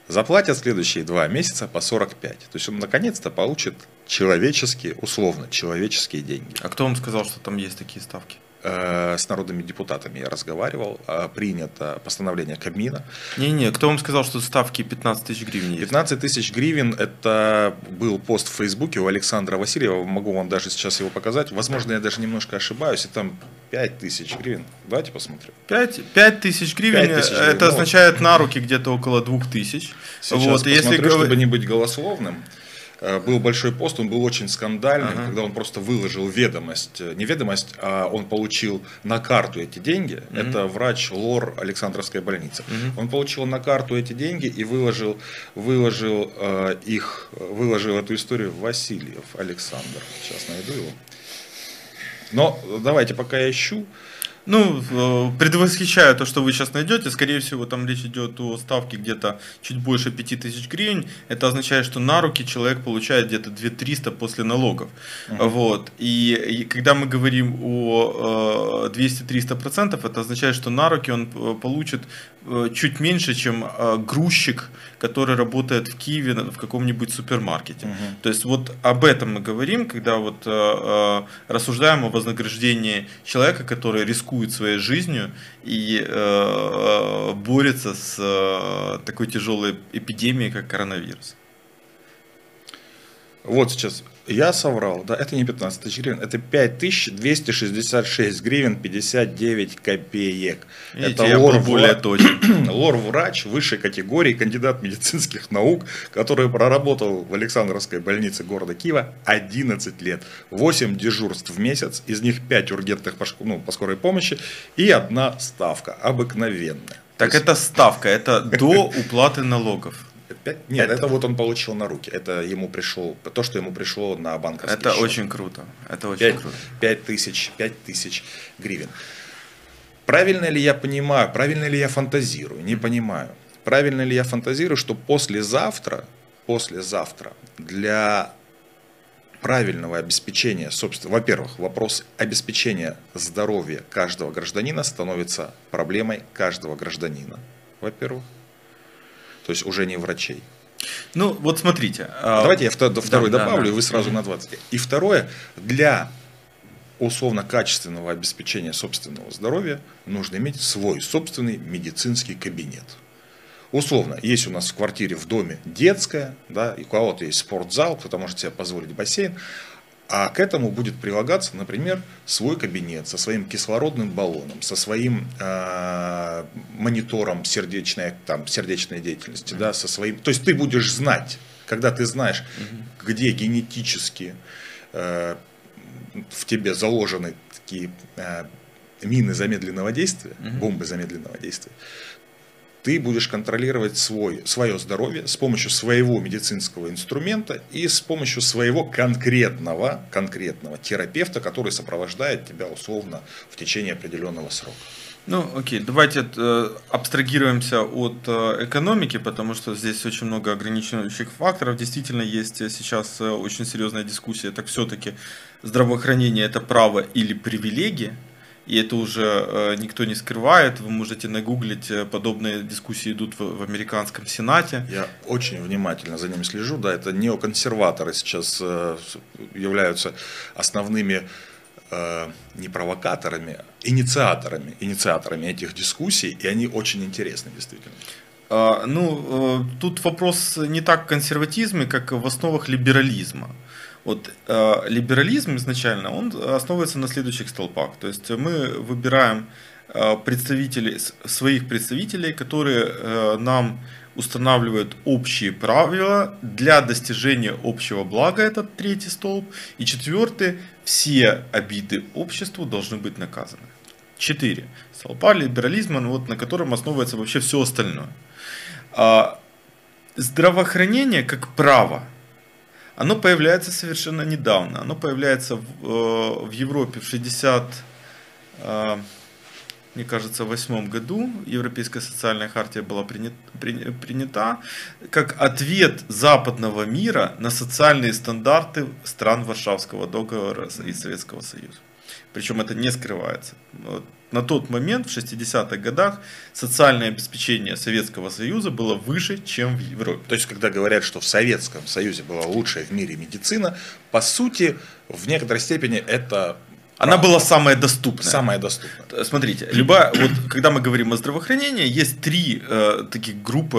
заплатят следующие 2 месяца по 45. То есть он наконец-то получит человеческие, условно, человеческие деньги. А кто вам сказал, что там есть такие ставки? С народными депутатами я разговаривал, принято постановление Кабмина. Не-не, кто вам сказал, что ставки 15 тысяч гривен есть? 15 тысяч гривен, это был пост в Фейсбуке у Александра Васильева, могу вам даже сейчас его показать. Возможно, я даже немножко ошибаюсь, и там 5 тысяч гривен. Давайте посмотрим. 5 тысяч гривен, это означает на руки где-то около 2 тысяч. Сейчас вот, посмотрю, чтобы не быть голословным. Был большой пост, он был очень скандальным, когда он просто выложил не ведомость, а он получил на карту эти деньги. Это врач лор Александровской больницы. Он получил на карту эти деньги и выложил эту историю Васильев Александр. Сейчас найду его. Но давайте, пока я ищу. Предвосхищаю то, что вы сейчас найдете, скорее всего, там речь идет о ставке где-то чуть больше 5000 гривен. Это означает, что на руки человек получает где-то 2300 после налогов. Вот. И когда мы говорим о 200-300%, это означает, что на руки он получит чуть меньше, чем грузчик, который работает в Киеве в каком-нибудь супермаркете. То есть вот об этом мы говорим, когда вот рассуждаем о вознаграждении человека, который рискует своей жизнью и борется с такой тяжелой эпидемией, как коронавирус. Вот сейчас Я соврал, да, это не 15 тысяч гривен, это 5266 гривен 59 копеек. Видите, это лор-врач высшей категории, кандидат медицинских наук, который проработал в Александровской больнице города Киева 11 лет, 8 дежурств в месяц, из них 5 ургентных по скорой помощи и 1 ставка, обыкновенная. Так это ставка, это до уплаты налогов. Нет, это вот он получил на руки. Это ему пришло, то, что ему пришло на банковский счет. Очень круто. Это очень круто. 5 тысяч гривен. Правильно ли я понимаю, правильно ли я фантазирую? Не понимаю. Правильно ли я фантазирую, что послезавтра для правильного обеспечения, собственно, во-первых, вопрос обеспечения здоровья каждого гражданина становится проблемой каждого гражданина, во-первых. То есть уже не врачей. Ну, вот смотрите. Давайте я второй добавлю, и вы сразу на 20. И второе, для условно-качественного обеспечения собственного здоровья нужно иметь свой собственный медицинский кабинет. Условно, есть у нас в квартире, в доме детская, да, и у кого-то есть спортзал, кто-то может себе позволить бассейн, а к этому будет прилагаться, например, свой кабинет со своим кислородным баллоном, со своим монитором сердечной деятельности, да, со своим. То есть ты будешь знать, когда ты знаешь, где генетически в тебе заложены такие мины замедленного действия, бомбы замедленного действия. Ты будешь контролировать свое здоровье с помощью своего медицинского инструмента и с помощью своего конкретного терапевта, который сопровождает тебя условно в течение определенного срока. Ну, окей, давайте абстрагируемся от экономики, потому что здесь очень много ограничивающих факторов. Действительно, есть сейчас очень серьезная дискуссия, так все-таки здравоохранение – это право или привилегия? И это уже никто не скрывает. Вы можете нагуглить. Подобные дискуссии идут в американском сенате. Я очень внимательно за ними слежу. Да, это неоконсерваторы сейчас являются основными не провокаторами, инициаторами этих дискуссий. И они очень интересны, действительно. Ну, тут вопрос не так в консерватизме, как в основах либерализма. Вот, либерализм изначально, он основывается на следующих столпах. То есть мы выбираем своих представителей, которые нам устанавливают общие правила для достижения общего блага, этот 3-й столб. И 4-й, все обиды обществу должны быть наказаны. 4 столпа либерализма, вот, на котором основывается вообще все остальное. Здравоохранение как право. Оно появляется совершенно недавно. Оно появляется в Европе в 1968 году. Европейская социальная хартия была принята как ответ западного мира на социальные стандарты стран Варшавского договора и Советского Союза. Причем это не скрывается. На тот момент, в 60-х годах, социальное обеспечение Советского Союза было выше, чем в Европе. То есть, когда говорят, что в Советском Союзе была лучшая в мире медицина, по сути, в некоторой степени это... Она была самая доступная. Самая доступная. Смотрите, вот, когда мы говорим о здравоохранении, есть 3 таких группы,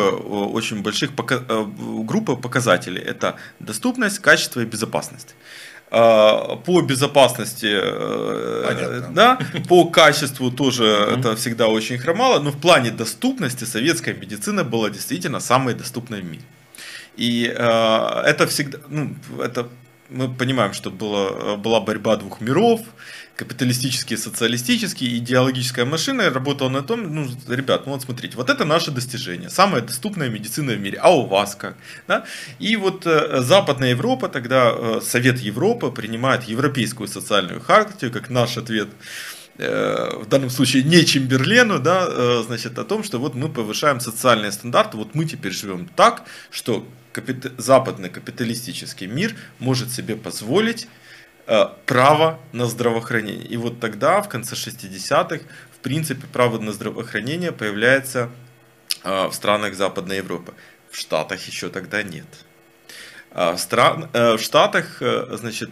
очень больших группы показателей. Это доступность, качество и безопасность. По безопасности, да, по качеству тоже это всегда очень хромало, но в плане доступности советская медицина была действительно самой доступной в мире. И это всегда, мы понимаем, что была борьба 2 миров, капиталистический, социалистический, идеологическая машина работала на том, ребят, вот смотрите, вот это наше достижение, самая доступная медицина в мире, а у вас как? Да? И вот Западная Европа, тогда Совет Европы принимает Европейскую социальную хартию, как наш ответ, в данном случае не Чемберлену, да, значит, о том, что вот мы повышаем социальные стандарты, вот мы теперь живем так, что западный капиталистический мир может себе позволить право на здравоохранение. И вот тогда, в конце 60-х, в принципе, право на здравоохранение появляется в странах Западной Европы. В Штатах еще тогда нет. В Штатах, значит,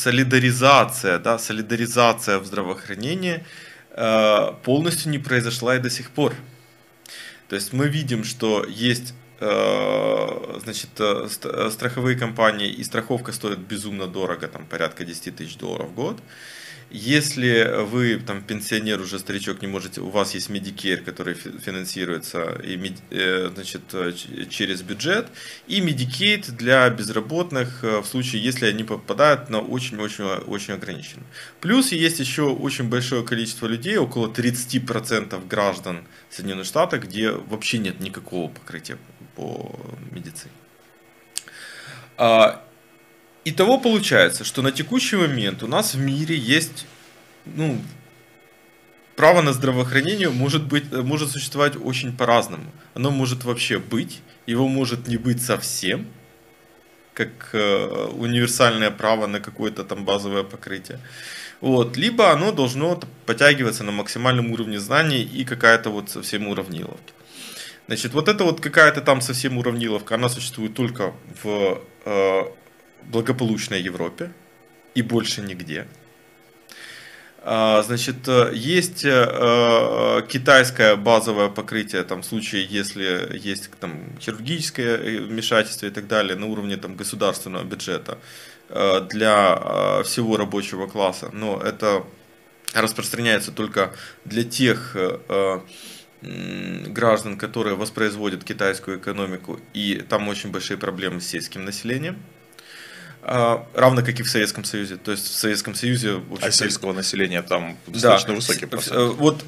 солидаризация в здравоохранении полностью не произошла и до сих пор. То есть мы видим, что есть значит, страховые компании и страховка стоит безумно дорого, там порядка 10 тысяч долларов в год. Если вы там пенсионер, уже старичок, не можете, у вас есть Medicare, который финансируется и, значит, через бюджет, и Medicaid для безработных в случае, если они попадают на очень-очень-очень ограниченную. Плюс есть еще очень большое количество людей, около 30% граждан Соединенных Штатов, где вообще нет никакого покрытия по медицине. Итого получается, что на текущий момент у нас в мире есть, ну, право на здравоохранение может существовать очень по-разному. Оно может вообще быть, его может не быть совсем, как универсальное право на какое-то там базовое покрытие. Вот. Либо оно должно подтягиваться на максимальном уровне знаний и какая-то вот совсем уравниловка. Значит, вот эта вот какая-то там совсем уравниловка, она существует только в благополучной Европе и больше нигде. Значит, есть китайское базовое покрытие там, в случае, если есть там хирургическое вмешательство и так далее, на уровне там государственного бюджета для всего рабочего класса, но это распространяется только для тех граждан, которые воспроизводят китайскую экономику, и там очень большие проблемы с сельским населением. Равно как и в Советском Союзе. То есть в Советском Союзе... сельского населения там достаточно высокий процент. Вот,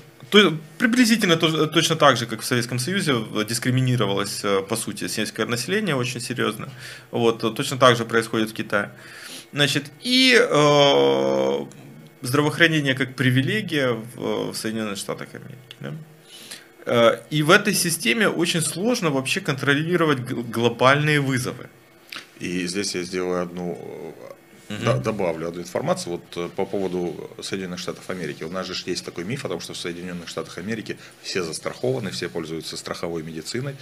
приблизительно точно так же, как в Советском Союзе, дискриминировалось, по сути, сельское население очень серьезно. Вот, точно так же происходит в Китае. Значит, и здравоохранение как привилегия в Соединенных Штатах Америки. Да? И в этой системе очень сложно вообще контролировать глобальные вызовы. И здесь я сделаю добавлю одну информацию вот по поводу Соединенных Штатов Америки. У нас же есть такой миф о том, что в Соединенных Штатах Америки все застрахованы, все пользуются страховой медициной.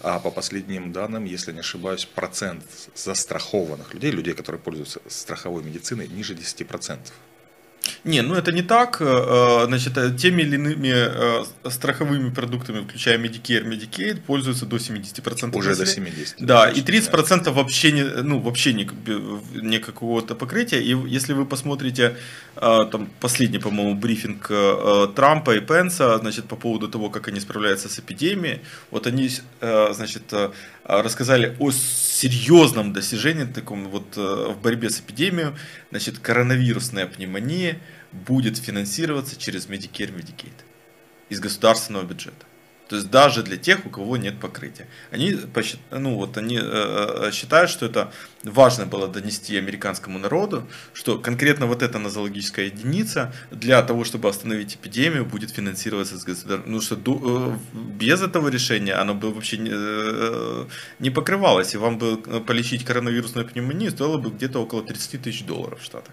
А по последним данным, если не ошибаюсь, процент застрахованных людей, которые пользуются страховой медициной, ниже 10%. Не, ну это не так. Значит, теми или иными страховыми продуктами, включая Medicare, Medicaid, пользуются до 70%. Уже до 70%. Да, и 30% вообще не какого-то покрытия. И если вы посмотрите там последний, по-моему, брифинг Трампа и Пенса, значит, по поводу того, как они справляются с эпидемией, вот они, значит, рассказали о серьезном достижении таком вот в борьбе с эпидемией. Значит, коронавирусная пневмония будет финансироваться через Medicare, Medicaid из государственного бюджета. То есть даже для тех, у кого нет покрытия. Они, они считают, что это важно было донести американскому народу, что конкретно вот эта нозологическая единица для того, чтобы остановить эпидемию, будет финансироваться с государством. Ну что без этого решения оно бы вообще не покрывалось. И вам бы полечить коронавирусную пневмонию стоило бы где-то около 30 тысяч долларов в Штатах.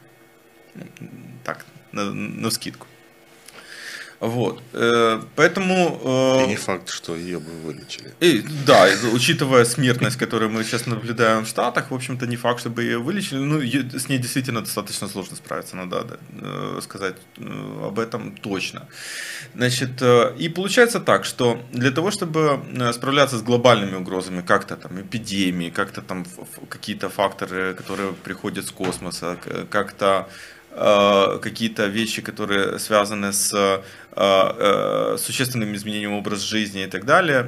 Так, навскидку. Вот, поэтому... И не факт, что ее бы вылечили. Да, учитывая смертность, которую мы сейчас наблюдаем в Штатах, в общем-то не факт, чтобы ее вылечили. Ну, с ней действительно достаточно сложно справиться, надо сказать об этом точно. Значит, и получается так, что для того, чтобы справляться с глобальными угрозами, как-то там эпидемии, как-то там какие-то факторы, которые приходят с космоса, как-то... какие-то вещи, которые связаны с существенным изменением образа жизни и так далее,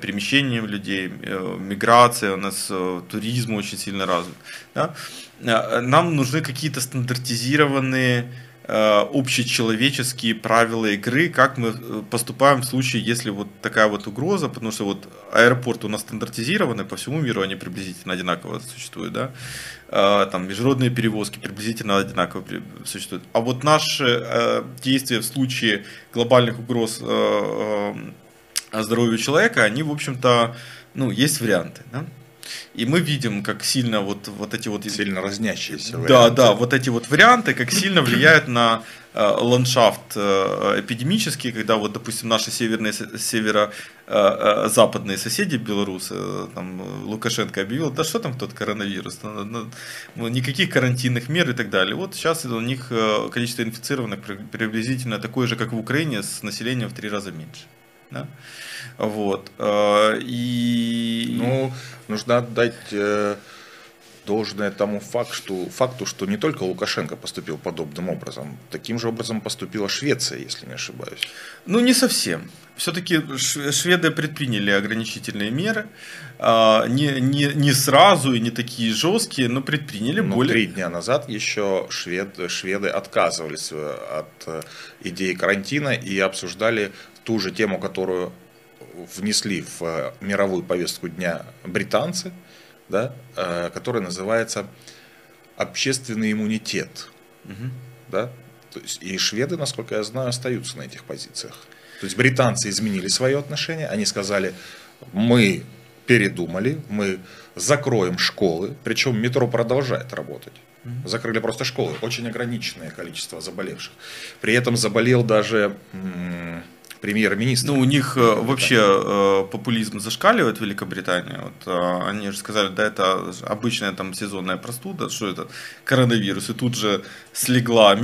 перемещением людей, миграция, у нас туризм очень сильно развит. Да? Нам нужны какие-то стандартизированные общечеловеческие правила игры, как мы поступаем в случае, если вот такая вот угроза, потому что вот аэропорты у нас стандартизированы, по всему миру они приблизительно одинаково существуют, да, там международные перевозки приблизительно одинаково существуют, а вот наши действия в случае глобальных угроз здоровью человека, они, в общем-то, ну, есть варианты, да? И мы видим, как сильно вот эти вот... Сильно разнящиеся варианты. Да, вот эти вот варианты, как сильно влияют на ландшафт эпидемический, когда вот, допустим, наши северо-западные соседи, белорусы, там Лукашенко объявил, да что там тот коронавирус, никаких карантинных мер и так далее. Вот сейчас у них количество инфицированных приблизительно такое же, как в Украине, с населением в 3 раза меньше. Да? Вот. И... Ну, нужно отдать должное тому факту, что не только Лукашенко поступил подобным образом. Таким же образом поступила Швеция, если не ошибаюсь. Ну, не совсем. Все-таки шведы предприняли ограничительные меры. Не сразу и не такие жесткие, но предприняли более... 3 дня назад еще шведы отказывались от идеи карантина и обсуждали ту же тему, которую внесли в мировую повестку дня британцы, да, которая называется общественный иммунитет. Угу. Да? То есть, и шведы, насколько я знаю, остаются на этих позициях. То есть британцы изменили свое отношение, они сказали, мы передумали, мы закроем школы, причем метро продолжает работать. Закрыли просто школы, очень ограниченное количество заболевших. При этом заболел даже... премьер-министр. Ну, у них вообще популизм зашкаливает в Великобритании. Вот, они же сказали, да, это обычная там сезонная простуда, что это коронавирус. И тут же слегла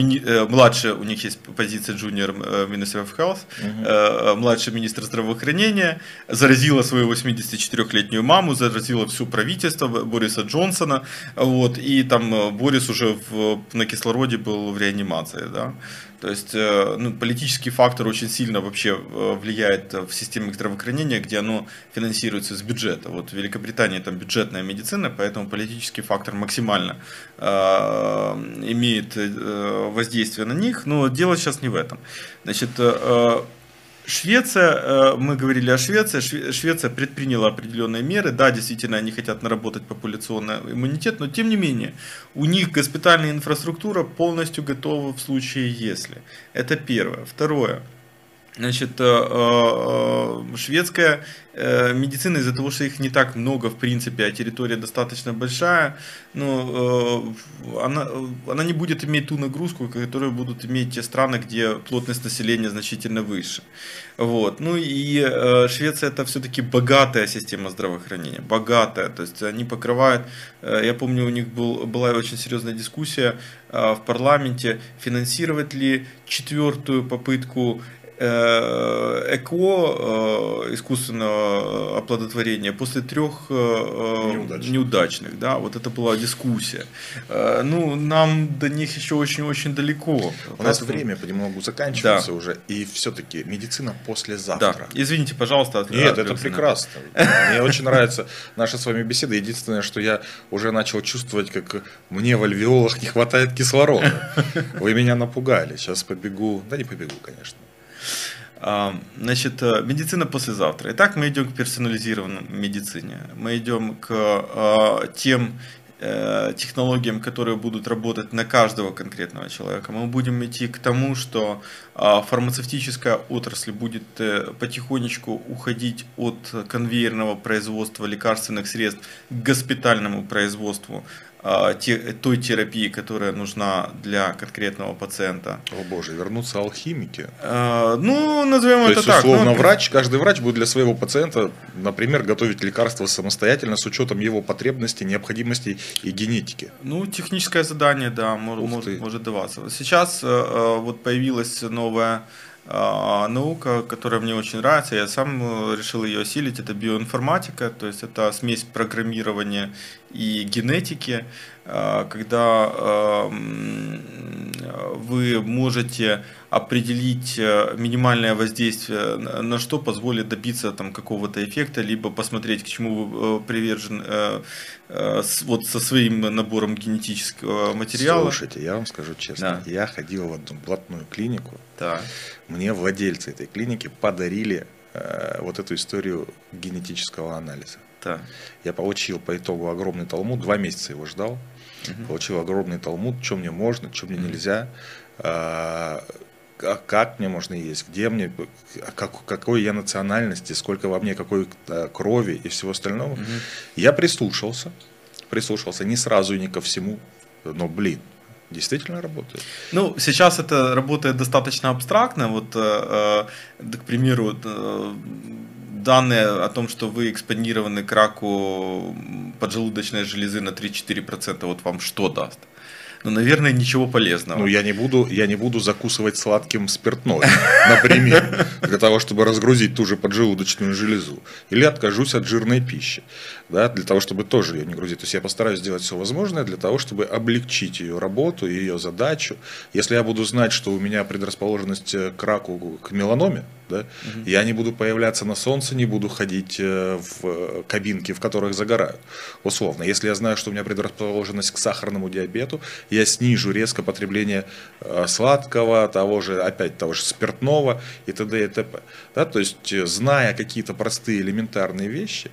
младшая, у них есть позиция Junior Minister of Health, младший министр здравоохранения, заразила свою 84-летнюю маму, заразила все правительство Бориса Джонсона. Вот, и там Борис уже на кислороде был в реанимации, да. То есть, ну, политический фактор очень сильно вообще влияет в системе здравоохранения, где оно финансируется с бюджета. Вот в Великобритании там бюджетная медицина, поэтому политический фактор максимально имеет воздействие на них, но дело сейчас не в этом. Значит, Швеция, мы говорили о Швеции, Швеция предприняла определенные меры, да, действительно, они хотят наработать популяционный иммунитет, но тем не менее, у них госпитальная инфраструктура полностью готова в случае если. Это первое. Второе. Значит, шведская медицина из-за того, что их не так много, в принципе, а территория достаточно большая, но она не будет иметь ту нагрузку, которую будут иметь те страны, где плотность населения значительно выше. Вот. Ну и Швеция — это все-таки богатая система здравоохранения, богатая, то есть они покрывают, я помню, у них была очень серьезная дискуссия в парламенте, финансировать ли 4-ю попытку ЭКО, искусственного оплодотворения, после 3 неудачных. Да, вот это была дискуссия. Ну, нам до них еще очень-очень далеко. У нас время понемногу заканчивается, да, уже. И все-таки медицина послезавтра. Да. Извините, пожалуйста. Нет, это прекрасно. Мне очень нравится наша с вами беседа. Единственное, что я уже начал чувствовать, как мне в альвеолах не хватает кислорода. Вы меня напугали. Сейчас побегу. Да не побегу, конечно. Значит, медицина послезавтра. Итак, мы идем к персонализированной медицине. Мы идем к тем технологиям, которые будут работать на каждого конкретного человека. Мы будем идти к тому, что фармацевтическая отрасль будет потихонечку уходить от конвейерного производства лекарственных средств к госпитальному производству той терапии, которая нужна для конкретного пациента. О боже, вернутся алхимики. Ну, назовем это так. То есть, условно, каждый врач будет для своего пациента, например, готовить лекарства самостоятельно с учетом его потребностей, необходимостей и генетики. Ну, техническое задание, да, может даваться. Сейчас вот появилась новая наука, которая мне очень нравится, я сам решил ее осилить, это биоинформатика, то есть это смесь программирования и генетики, когда вы можете определить минимальное воздействие, на что позволит добиться там какого-то эффекта, либо посмотреть, к чему вы привержен вот со своим набором генетического материала. Слушайте, я вам скажу честно, да, я ходил в одну блатную клинику, да, мне владельцы этой клиники подарили вот эту историю генетического анализа. Да. Я получил по итогу огромный талмуд, 2 месяца его ждал, получил огромный талмуд, что мне можно, что мне нельзя, как мне можно есть, где мне, какой я национальности, сколько во мне, какой крови и всего остального. Я прислушался не сразу и не ко всему, но, блин, действительно работает. Ну, сейчас это работает достаточно абстрактно, вот, к примеру, данные о том, что вы экспонированы к раку поджелудочной железы на 3-4%, вот вам что даст? но, наверное, ничего полезного. Ну, я не буду закусывать сладким спиртное, например, для того, чтобы разгрузить ту же поджелудочную железу. Или откажусь от жирной пищи, да, для того, чтобы тоже ее не грузить. То есть я постараюсь сделать все возможное для того, чтобы облегчить ее работу, ее задачу. Если я буду знать, что у меня предрасположенность к раку, к меланоме, да, я не буду появляться на солнце, не буду ходить в кабинки, в которых загорают, условно. Если я знаю, что у меня предрасположенность к сахарному диабету, я снижу резко потребление сладкого, того же спиртного и т.д. и т.п. Да, то есть, зная какие-то простые элементарные вещи.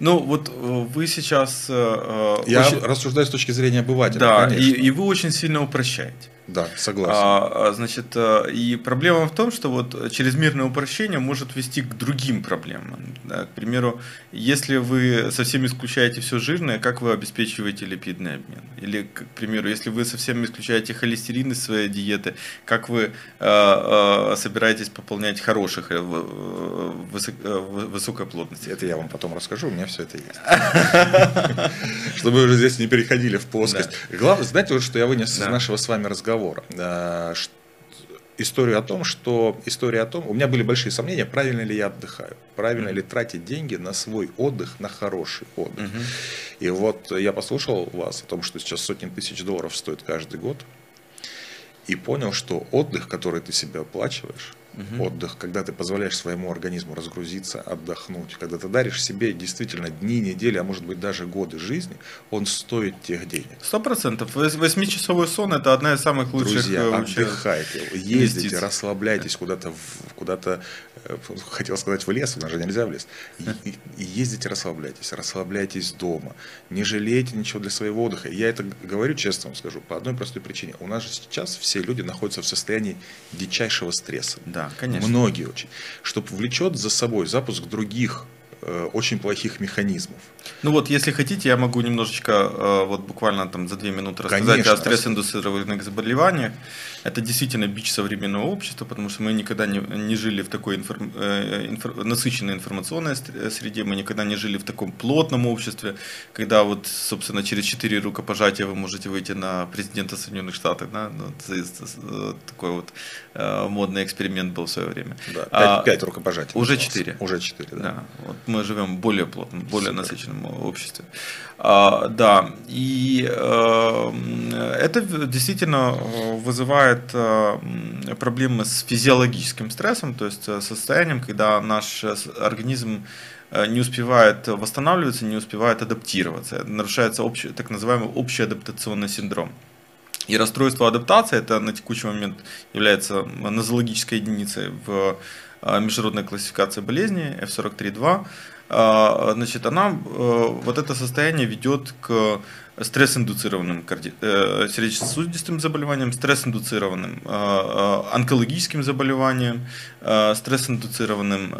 Ну, вот вы сейчас... Я рассуждаю с точки зрения обывателя. Да, и вы очень сильно упрощаете. Да, согласен. Значит, и проблема в том, что вот чрезмерное упрощение может вести к другим проблемам. Да, к примеру, если вы совсем исключаете все жирное, как вы обеспечиваете липидный обмен? Или, к примеру, если вы совсем исключаете холестерин из своей диеты, как вы собираетесь пополнять хороших высокой плотности? Это я вам потом расскажу, у меня все это есть. Чтобы уже здесь не переходили в плоскость. Главное, знаете, вот что я вынес из нашего с вами разговора? История о том, у меня были большие сомнения, правильно ли я отдыхаю, правильно ли тратить деньги на свой отдых, на хороший отдых. И вот я послушал вас о том, что сейчас сотни тысяч долларов стоит каждый год, и понял, что отдых, который ты себе оплачиваешь, отдых, когда ты позволяешь своему организму разгрузиться, отдохнуть, когда ты даришь себе действительно дни, недели, а может быть даже годы жизни, он стоит тех денег. 100%. 8-часовой сон – это одна из самых лучших. Друзья, отдыхайте, ездите, расслабляйтесь куда-то, хотел сказать в лес, у нас же нельзя в лес. Ездите, расслабляйтесь дома, не жалейте ничего для своего отдыха. Я это говорю, честно вам скажу, по одной простой причине. У нас же сейчас все люди находятся в состоянии дичайшего стресса. Да, конечно. Многие очень. Что влечет за собой запуск других очень плохих механизмов. Ну вот, если хотите, я могу немножечко, вот буквально там за 2 минуты рассказать о стресс-индуцированных заболеваниях. Это действительно бич современного общества, потому что мы никогда не жили в такой насыщенной информационной среде, мы никогда не жили в таком плотном обществе, когда вот, собственно, через 4 рукопожатия вы можете выйти на президента Соединенных Штатов. Да? Такой вот модный эксперимент был в свое время. Да, 5 рукопожатий. Уже 4. Уже 4, да. Да. Вот мы живем в более плотном, более насыщенном обществе. Да, и это действительно вызывает проблемы с физиологическим стрессом, то есть состоянием, когда наш организм не успевает восстанавливаться, не успевает адаптироваться. Нарушается так называемый общеадаптационный синдром. И расстройство адаптации, это на текущий момент является нозологической единицей в Международной классификации болезней F43-2, значит, она, вот это состояние ведет к стресс-индуцированным сердечно-сосудистым заболеваниям, стресс-индуцированным онкологическим заболеваниям, стресс-индуцированным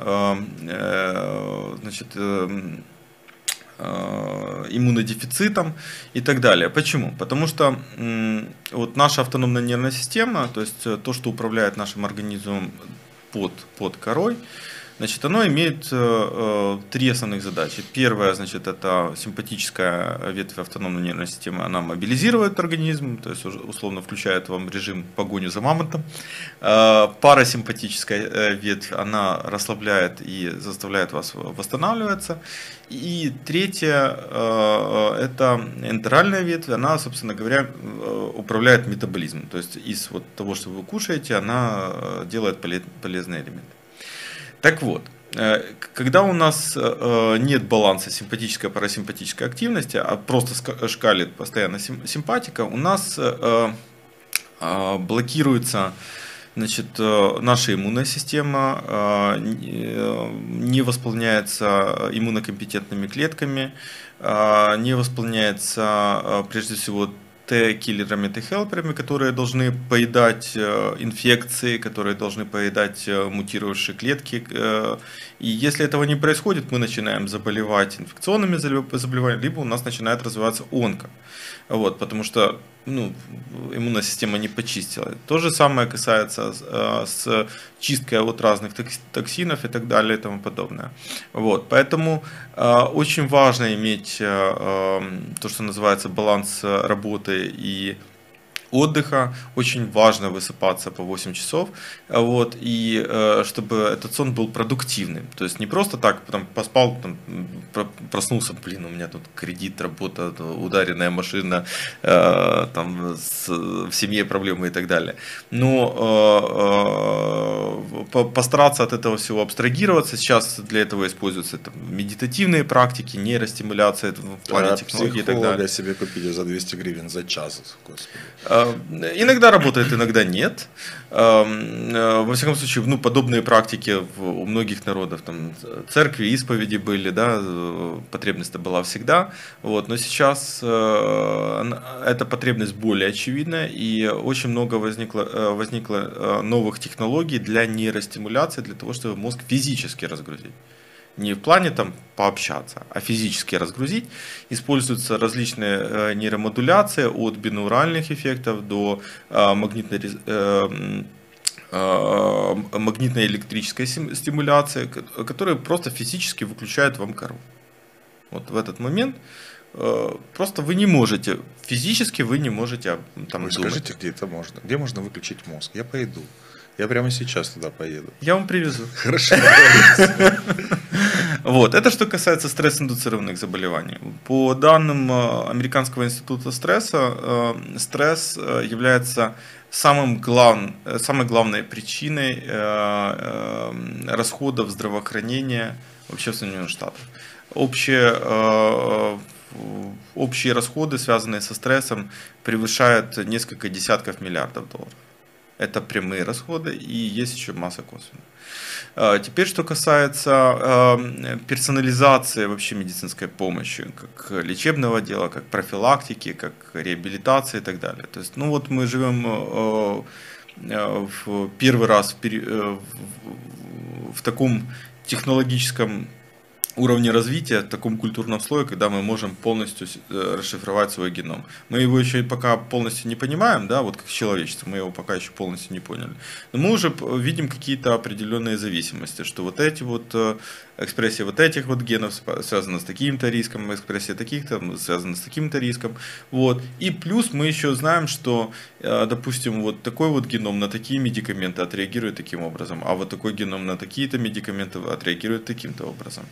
иммунодефицитом и так далее. Почему? Потому что вот наша автономная нервная система, то есть то, что управляет нашим организмом под корой, значит, оно имеет 3 основных задачи. Первая, значит, это симпатическая ветвь автономной нервной системы, она мобилизирует организм, то есть условно включает вам режим погоню за мамонтом. Парасимпатическая ветвь, она расслабляет и заставляет вас восстанавливаться. И третья, это энтеральная ветвь, она, собственно говоря, управляет метаболизмом. То есть из вот того, что вы кушаете, она делает полезные элементы. Так вот, когда у нас нет баланса симпатической и парасимпатической активности, а просто шкалит постоянно симпатика, у нас блокируется, значит, наша иммунная система, не восполняется иммунокомпетентными клетками, не восполняется прежде всего Т-киллерами, Т-хелперами, которые должны поедать инфекции, которые должны поедать мутировавшие клетки. И если этого не происходит, мы начинаем заболевать инфекционными заболеваниями, либо у нас начинает развиваться онко. Вот, потому что иммунная система не почистила. То же самое касается с чисткой от разных токсинов и так далее и тому подобное. Вот, поэтому очень важно иметь то, что называется, баланс работы и отдыха, очень важно высыпаться по 8 часов, вот, и чтобы этот сон был продуктивным. То есть не просто так, потом поспал, там, проснулся, блин, у меня тут кредит, работа, ударенная машина, там, в семье проблемы и так далее. Но постараться от этого всего абстрагироваться. Сейчас для этого используются там, медитативные практики, нейростимуляция, в плане технологий и так далее. Себе купили за 200 гривен за час. Иногда работает, иногда нет. Во всяком случае, ну, подобные практики у многих народов, там церкви, исповеди были, да, потребность-то была всегда. Вот, но сейчас эта потребность более очевидна, и очень много возникло новых технологий для нейростимуляции, для того, чтобы мозг физически разгрузить. Не в плане там пообщаться, а физически разгрузить. Используются различные нейромодуляции от бинауральных эффектов до магнитно-электрической стимуляции, которые просто физически выключают вам кору. Вот в этот момент просто вы не можете, физически вы не можете там думать. Скажите, где это можно? Где можно выключить мозг? Я пойду. Я прямо сейчас туда поеду. Я вам привезу. Хорошо. Вот. Это что касается стресс-индуцированных заболеваний. По данным Американского института стресса, стресс является самой главной причиной расходов здравоохранения вообще в Соединенных Штатах. Общие расходы, связанные со стрессом, превышают несколько десятков миллиардов долларов. Это прямые расходы, и есть еще масса косвенных. Теперь, что касается персонализации вообще медицинской помощи, как лечебного дела, как профилактики, как реабилитации и так далее. То есть, ну вот мы живем в первый раз в таком технологическом уровне развития, в таком культурном слое, когда мы можем полностью расшифровать свой геном. Мы его еще пока полностью не понимаем, да, вот как человечество, мы его пока еще полностью не поняли. Но мы уже видим какие-то определенные зависимости, что вот эти вот экспрессии вот этих вот генов связаны с таким-то риском, экспрессия таких-то связана с таким-то риском. Вот. И плюс мы еще знаем, что, допустим, вот такой вот геном на такие медикаменты отреагирует таким образом, а вот такой геном на такие-то медикаменты отреагирует таким-то образом.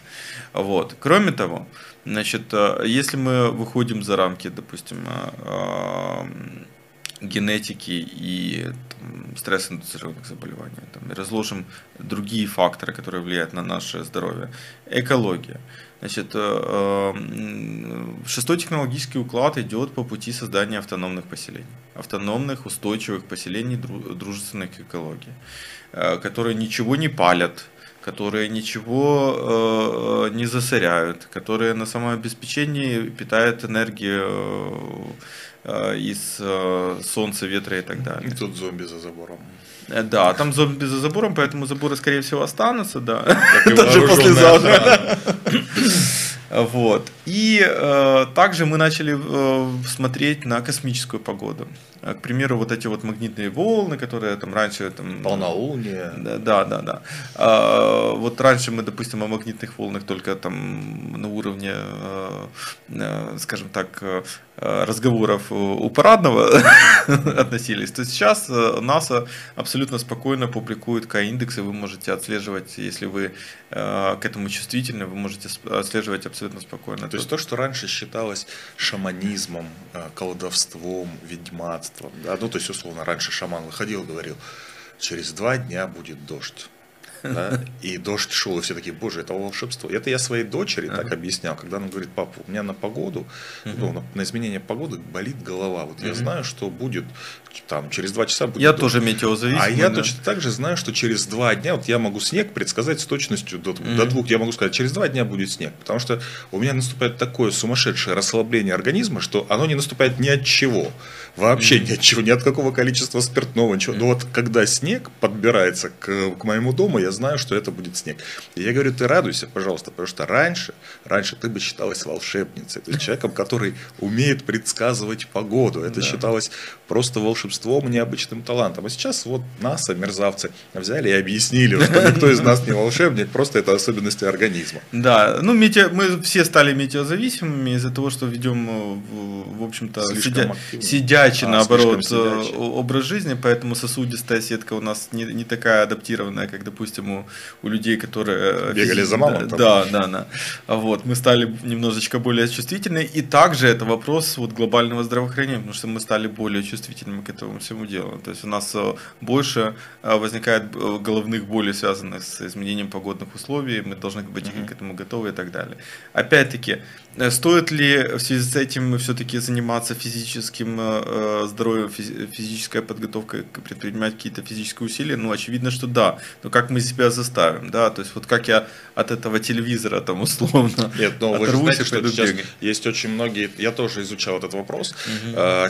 Вот. Кроме того, значит, если мы выходим за рамки, допустим, генетики и стресс-индуцированных заболеваний, там, и разложим другие факторы, которые влияют на наше здоровье, экология. Значит, шестой технологический уклад идет по пути создания автономных поселений, автономных устойчивых поселений, дружественных к экологии, которые ничего не палят, которые ничего не засоряют, которые на самообеспечении питают энергию из солнца, ветра и так далее. И тут зомби за забором. Да, там зомби за забором, поэтому заборы, скорее всего, останутся, да. Даже послезавтра. Вот. И также мы начали смотреть на космическую погоду. К примеру, вот эти вот магнитные волны, которые там раньше... Там, полнолуние. Да. Вот раньше мы, допустим, о магнитных волнах только там на уровне, скажем так, разговоров у парадного относились. То есть сейчас НАСА абсолютно спокойно публикует К-индекс, и вы можете отслеживать, если вы к этому чувствительны, вы можете отслеживать абсолютно спокойно. То есть то, что раньше считалось шаманизмом, колдовством, ведьмацтвом. Да? Ну, то есть, условно, раньше шаман выходил и говорил, через 2 дня будет дождь. Да? И дождь шел, и все такие, боже, это волшебство. Это я своей дочери так объяснял, когда она говорит, папа, у меня на погоду, на изменение погоды болит голова. Вот я знаю, что будет, там, через 2 часа будет дождь. Я тоже метеозависимый. А я точно так же знаю, что через 2 дня, вот я могу снег предсказать с точностью до 2, я могу сказать, через 2 дня будет снег. Потому что у меня наступает такое сумасшедшее расслабление организма, что оно не наступает ни от чего. Вообще ни от чего, ни от какого количества спиртного, ничего. Но вот когда снег подбирается к моему дому, я я знаю, что это будет снег. И я говорю, ты радуйся, пожалуйста, потому что раньше ты бы считалась волшебницей, то есть человеком, который умеет предсказывать погоду. Это считалось просто волшебством, необычным талантом. А сейчас вот НАСА, мерзавцы, взяли и объяснили, что никто из нас не волшебник, просто это особенности организма. Да, ну мы все стали метеозависимыми из-за того, что ведем, в общем-то, сидячий, наоборот, образ жизни, поэтому сосудистая сетка у нас не такая адаптированная, как, допустим, у людей, которые бегали за мамонтом. Да. Вот, мы стали немножечко более чувствительны, и также это вопрос вот глобального здравоохранения, потому что мы стали более чувствительными к этому всему делу. То есть у нас больше возникает головных болей, связанных с изменением погодных условий, мы должны быть к этому готовы и так далее. Опять-таки, стоит ли в связи с этим все-таки заниматься физическим здоровьем, физической подготовкой, предпринимать какие-то физические усилия? Ну, очевидно, что да. Но как мы себя заставим? Да? То есть, вот как я от этого телевизора, там, условно, нет, но оторвусь, вы знаете, что сейчас есть очень многие, я тоже изучал этот вопрос,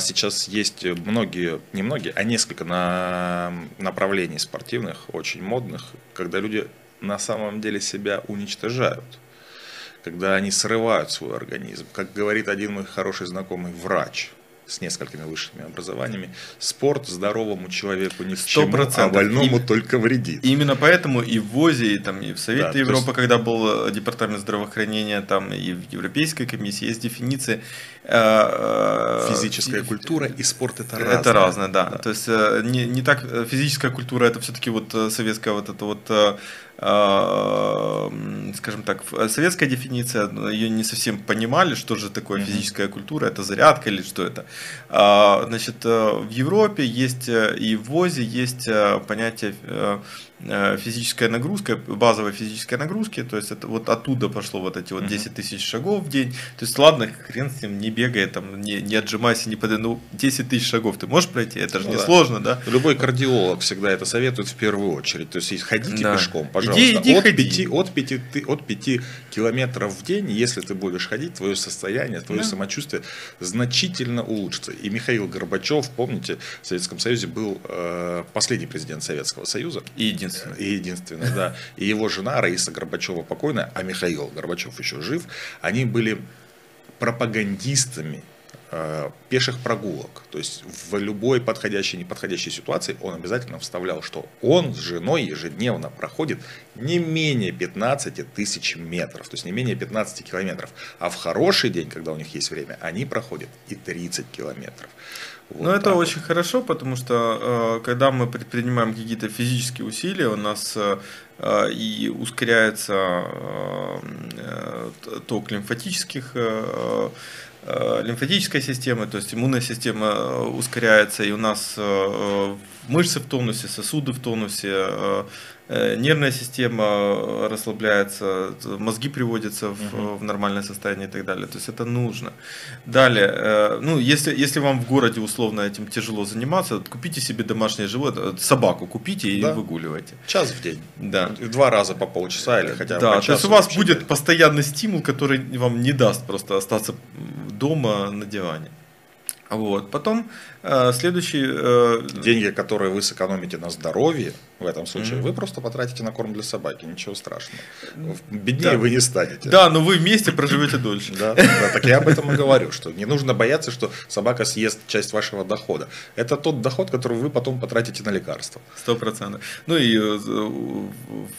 сейчас есть многие, не многие, а несколько направлений спортивных, очень модных, когда люди на самом деле себя уничтожают, когда они срывают свой организм. Как говорит один мой хороший знакомый врач с несколькими высшими образованиями, спорт здоровому человеку ни к чему, а больному только вредит. Именно поэтому и в ОЗИ, и, там, и в Совете Европы, когда был департамент здравоохранения, там, и в Европейской комиссии, есть дефиниции. Физическая культура и спорт — это разное. Это разное, да. То есть не так, физическая культура — это все-таки вот советская вот эта вот... скажем так, советская дефиниция, ее не совсем понимали, что же такое физическая культура, это зарядка или что это. Значит, в Европе есть и в ВОЗе есть понятие физическая нагрузка, базовая физическая нагрузка, то есть это вот оттуда пошло вот эти вот 10 тысяч шагов в день, то есть ладно, хрен с ним, не бегай, там, не отжимайся, не подай, ну 10 тысяч шагов ты можешь пройти, это же не сложно, да? Любой кардиолог всегда это советует в первую очередь, то есть ходите пешком, пожалуйста, от 5 километров в день, если ты будешь ходить, твое состояние, твое самочувствие значительно улучшится. И Михаил Горбачев, помните, в Советском Союзе был последний президент Советского Союза. И единственный, да. И его жена Раиса Горбачева покойная, а Михаил Горбачев еще жив, они были пропагандистами пеших прогулок. То есть в любой подходящей, неподходящей ситуации он обязательно вставлял, что он с женой ежедневно проходит не менее 15 тысяч метров, то есть не менее 15 километров. А в хороший день, когда у них есть время, они проходят и 30 километров. Вот. Но это очень хорошо, потому что когда мы предпринимаем какие-то физические усилия, у нас и ускоряется ток лимфатической системы, то есть иммунная система ускоряется, и у нас мышцы в тонусе, сосуды в тонусе, нервная система расслабляется, мозги приводятся в нормальное состояние и так далее. То есть это нужно. Далее, ну, если вам в городе условно этим тяжело заниматься, купите себе домашнее животное, собаку купите и выгуливайте. Час в день. Да. 2 раза по полчаса или хотя бы по часу. То есть у вас будет постоянный стимул, который вам не даст просто остаться дома на диване. Вот. Потом следующий... Деньги, которые вы сэкономите на здоровье, в этом случае, вы просто потратите на корм для собаки, ничего страшного. Беднее вы не станете. Да, но вы вместе проживете дольше. Да, так я об этом и говорю, что не нужно бояться, что собака съест часть вашего дохода. Это тот доход, который вы потом потратите на лекарства. 100%. Ну и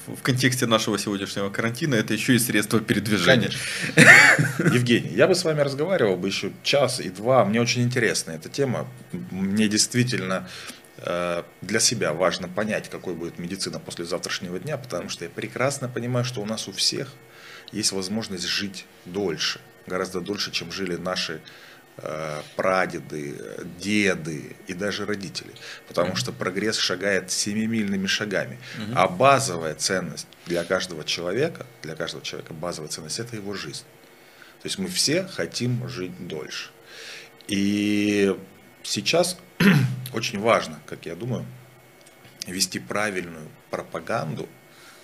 в контексте нашего сегодняшнего карантина, это еще и средство передвижения. Евгений, я бы с вами разговаривал бы еще час и два, мне очень интересно. Интересная эта тема. Мне действительно для себя важно понять, какой будет медицина после завтрашнего дня, потому что я прекрасно понимаю, что у нас у всех есть возможность жить дольше, гораздо дольше, чем жили наши прадеды, деды и даже родители, потому что прогресс шагает 7-мильными шагами, а базовая ценность для каждого человека базовая ценность — это его жизнь. То есть мы все хотим жить дольше. И сейчас очень важно, как я думаю, вести правильную пропаганду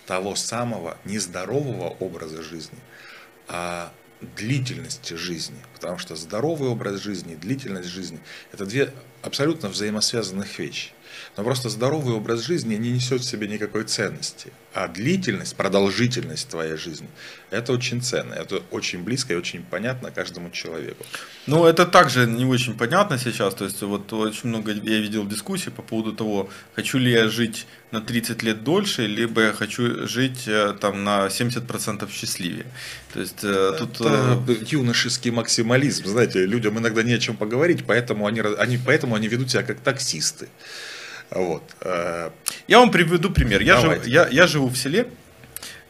того самого нездорового образа жизни, а длительности жизни. Потому что здоровый образ жизни и длительность жизни – это две абсолютно взаимосвязанных вещи. Но просто здоровый образ жизни не несет в себе никакой ценности. А длительность, продолжительность твоей жизни – это очень ценно. Это очень близко и очень понятно каждому человеку. Ну, это также не очень понятно сейчас. То есть, вот очень много я видел дискуссий по поводу того, хочу ли я жить на 30 лет дольше, либо я хочу жить там, на 70% счастливее. То есть, тут юношеский максимализм. Знаете, людям иногда не о чем поговорить, поэтому они ведут себя как таксисты. Вот. Я вам приведу пример. Я живу в селе,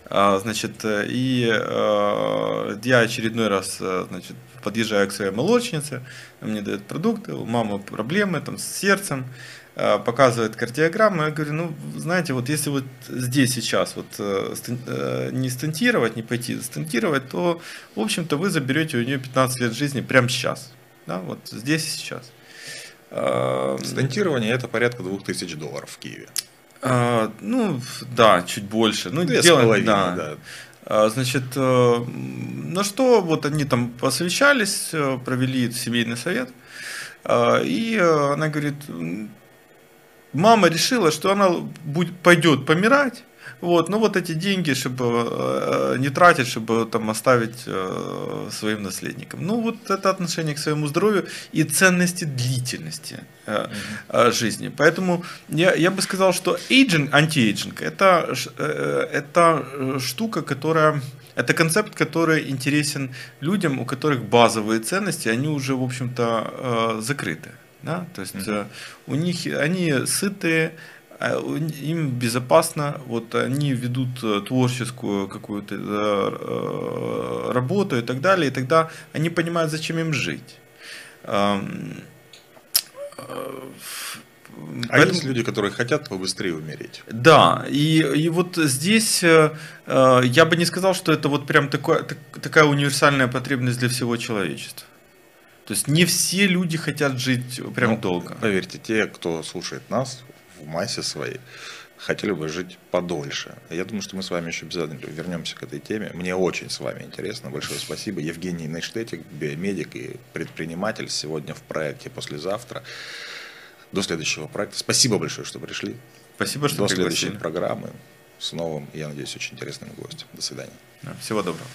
значит, и я очередной раз, значит, подъезжаю к своей молочнице, мне дают продукты, у мамы проблемы там, с сердцем, показывает кардиограмму. Я говорю, ну, знаете, вот если вот здесь сейчас вот не стентировать, не пойти стентировать, то, в общем-то, вы заберете у нее 15 лет жизни прямо сейчас. Да, вот здесь и сейчас. Стентирование это порядка $2000 в Киеве. Ну, да, чуть больше. Ну, 2,5, да. Значит, на что вот они там посовещались, провели семейный совет. И она говорит, мама решила, что она пойдет помирать. Вот, ну вот эти деньги, чтобы не тратить, чтобы там оставить своим наследникам. Ну вот это отношение к своему здоровью и ценности длительности жизни. Поэтому я бы сказал, что эйджинг, антиэйджинг, это штука, которая, это концепт, который интересен людям, у которых базовые ценности, они уже, в общем-то, закрыты. Да? То есть у них они сытые. Им безопасно, вот они ведут творческую какую-то работу и так далее, и тогда они понимают, зачем им жить. А есть люди, которые хотят побыстрее умереть. Да, и вот здесь я бы не сказал, что это вот прям такая универсальная потребность для всего человечества. То есть не все люди хотят жить прям долго. Поверьте, те, кто слушает нас, в массе своей хотели бы жить подольше. Я думаю, что мы с вами еще обязательно вернемся к этой теме. Мне очень с вами интересно. Большое спасибо. Евгений Найштетик, биомедик и предприниматель, сегодня в проекте «Послезавтра». До следующего проекта. Спасибо большое, что пришли. Спасибо, что пригласили. До следующей программы с новым, я надеюсь, очень интересным гостем. До свидания. Всего доброго.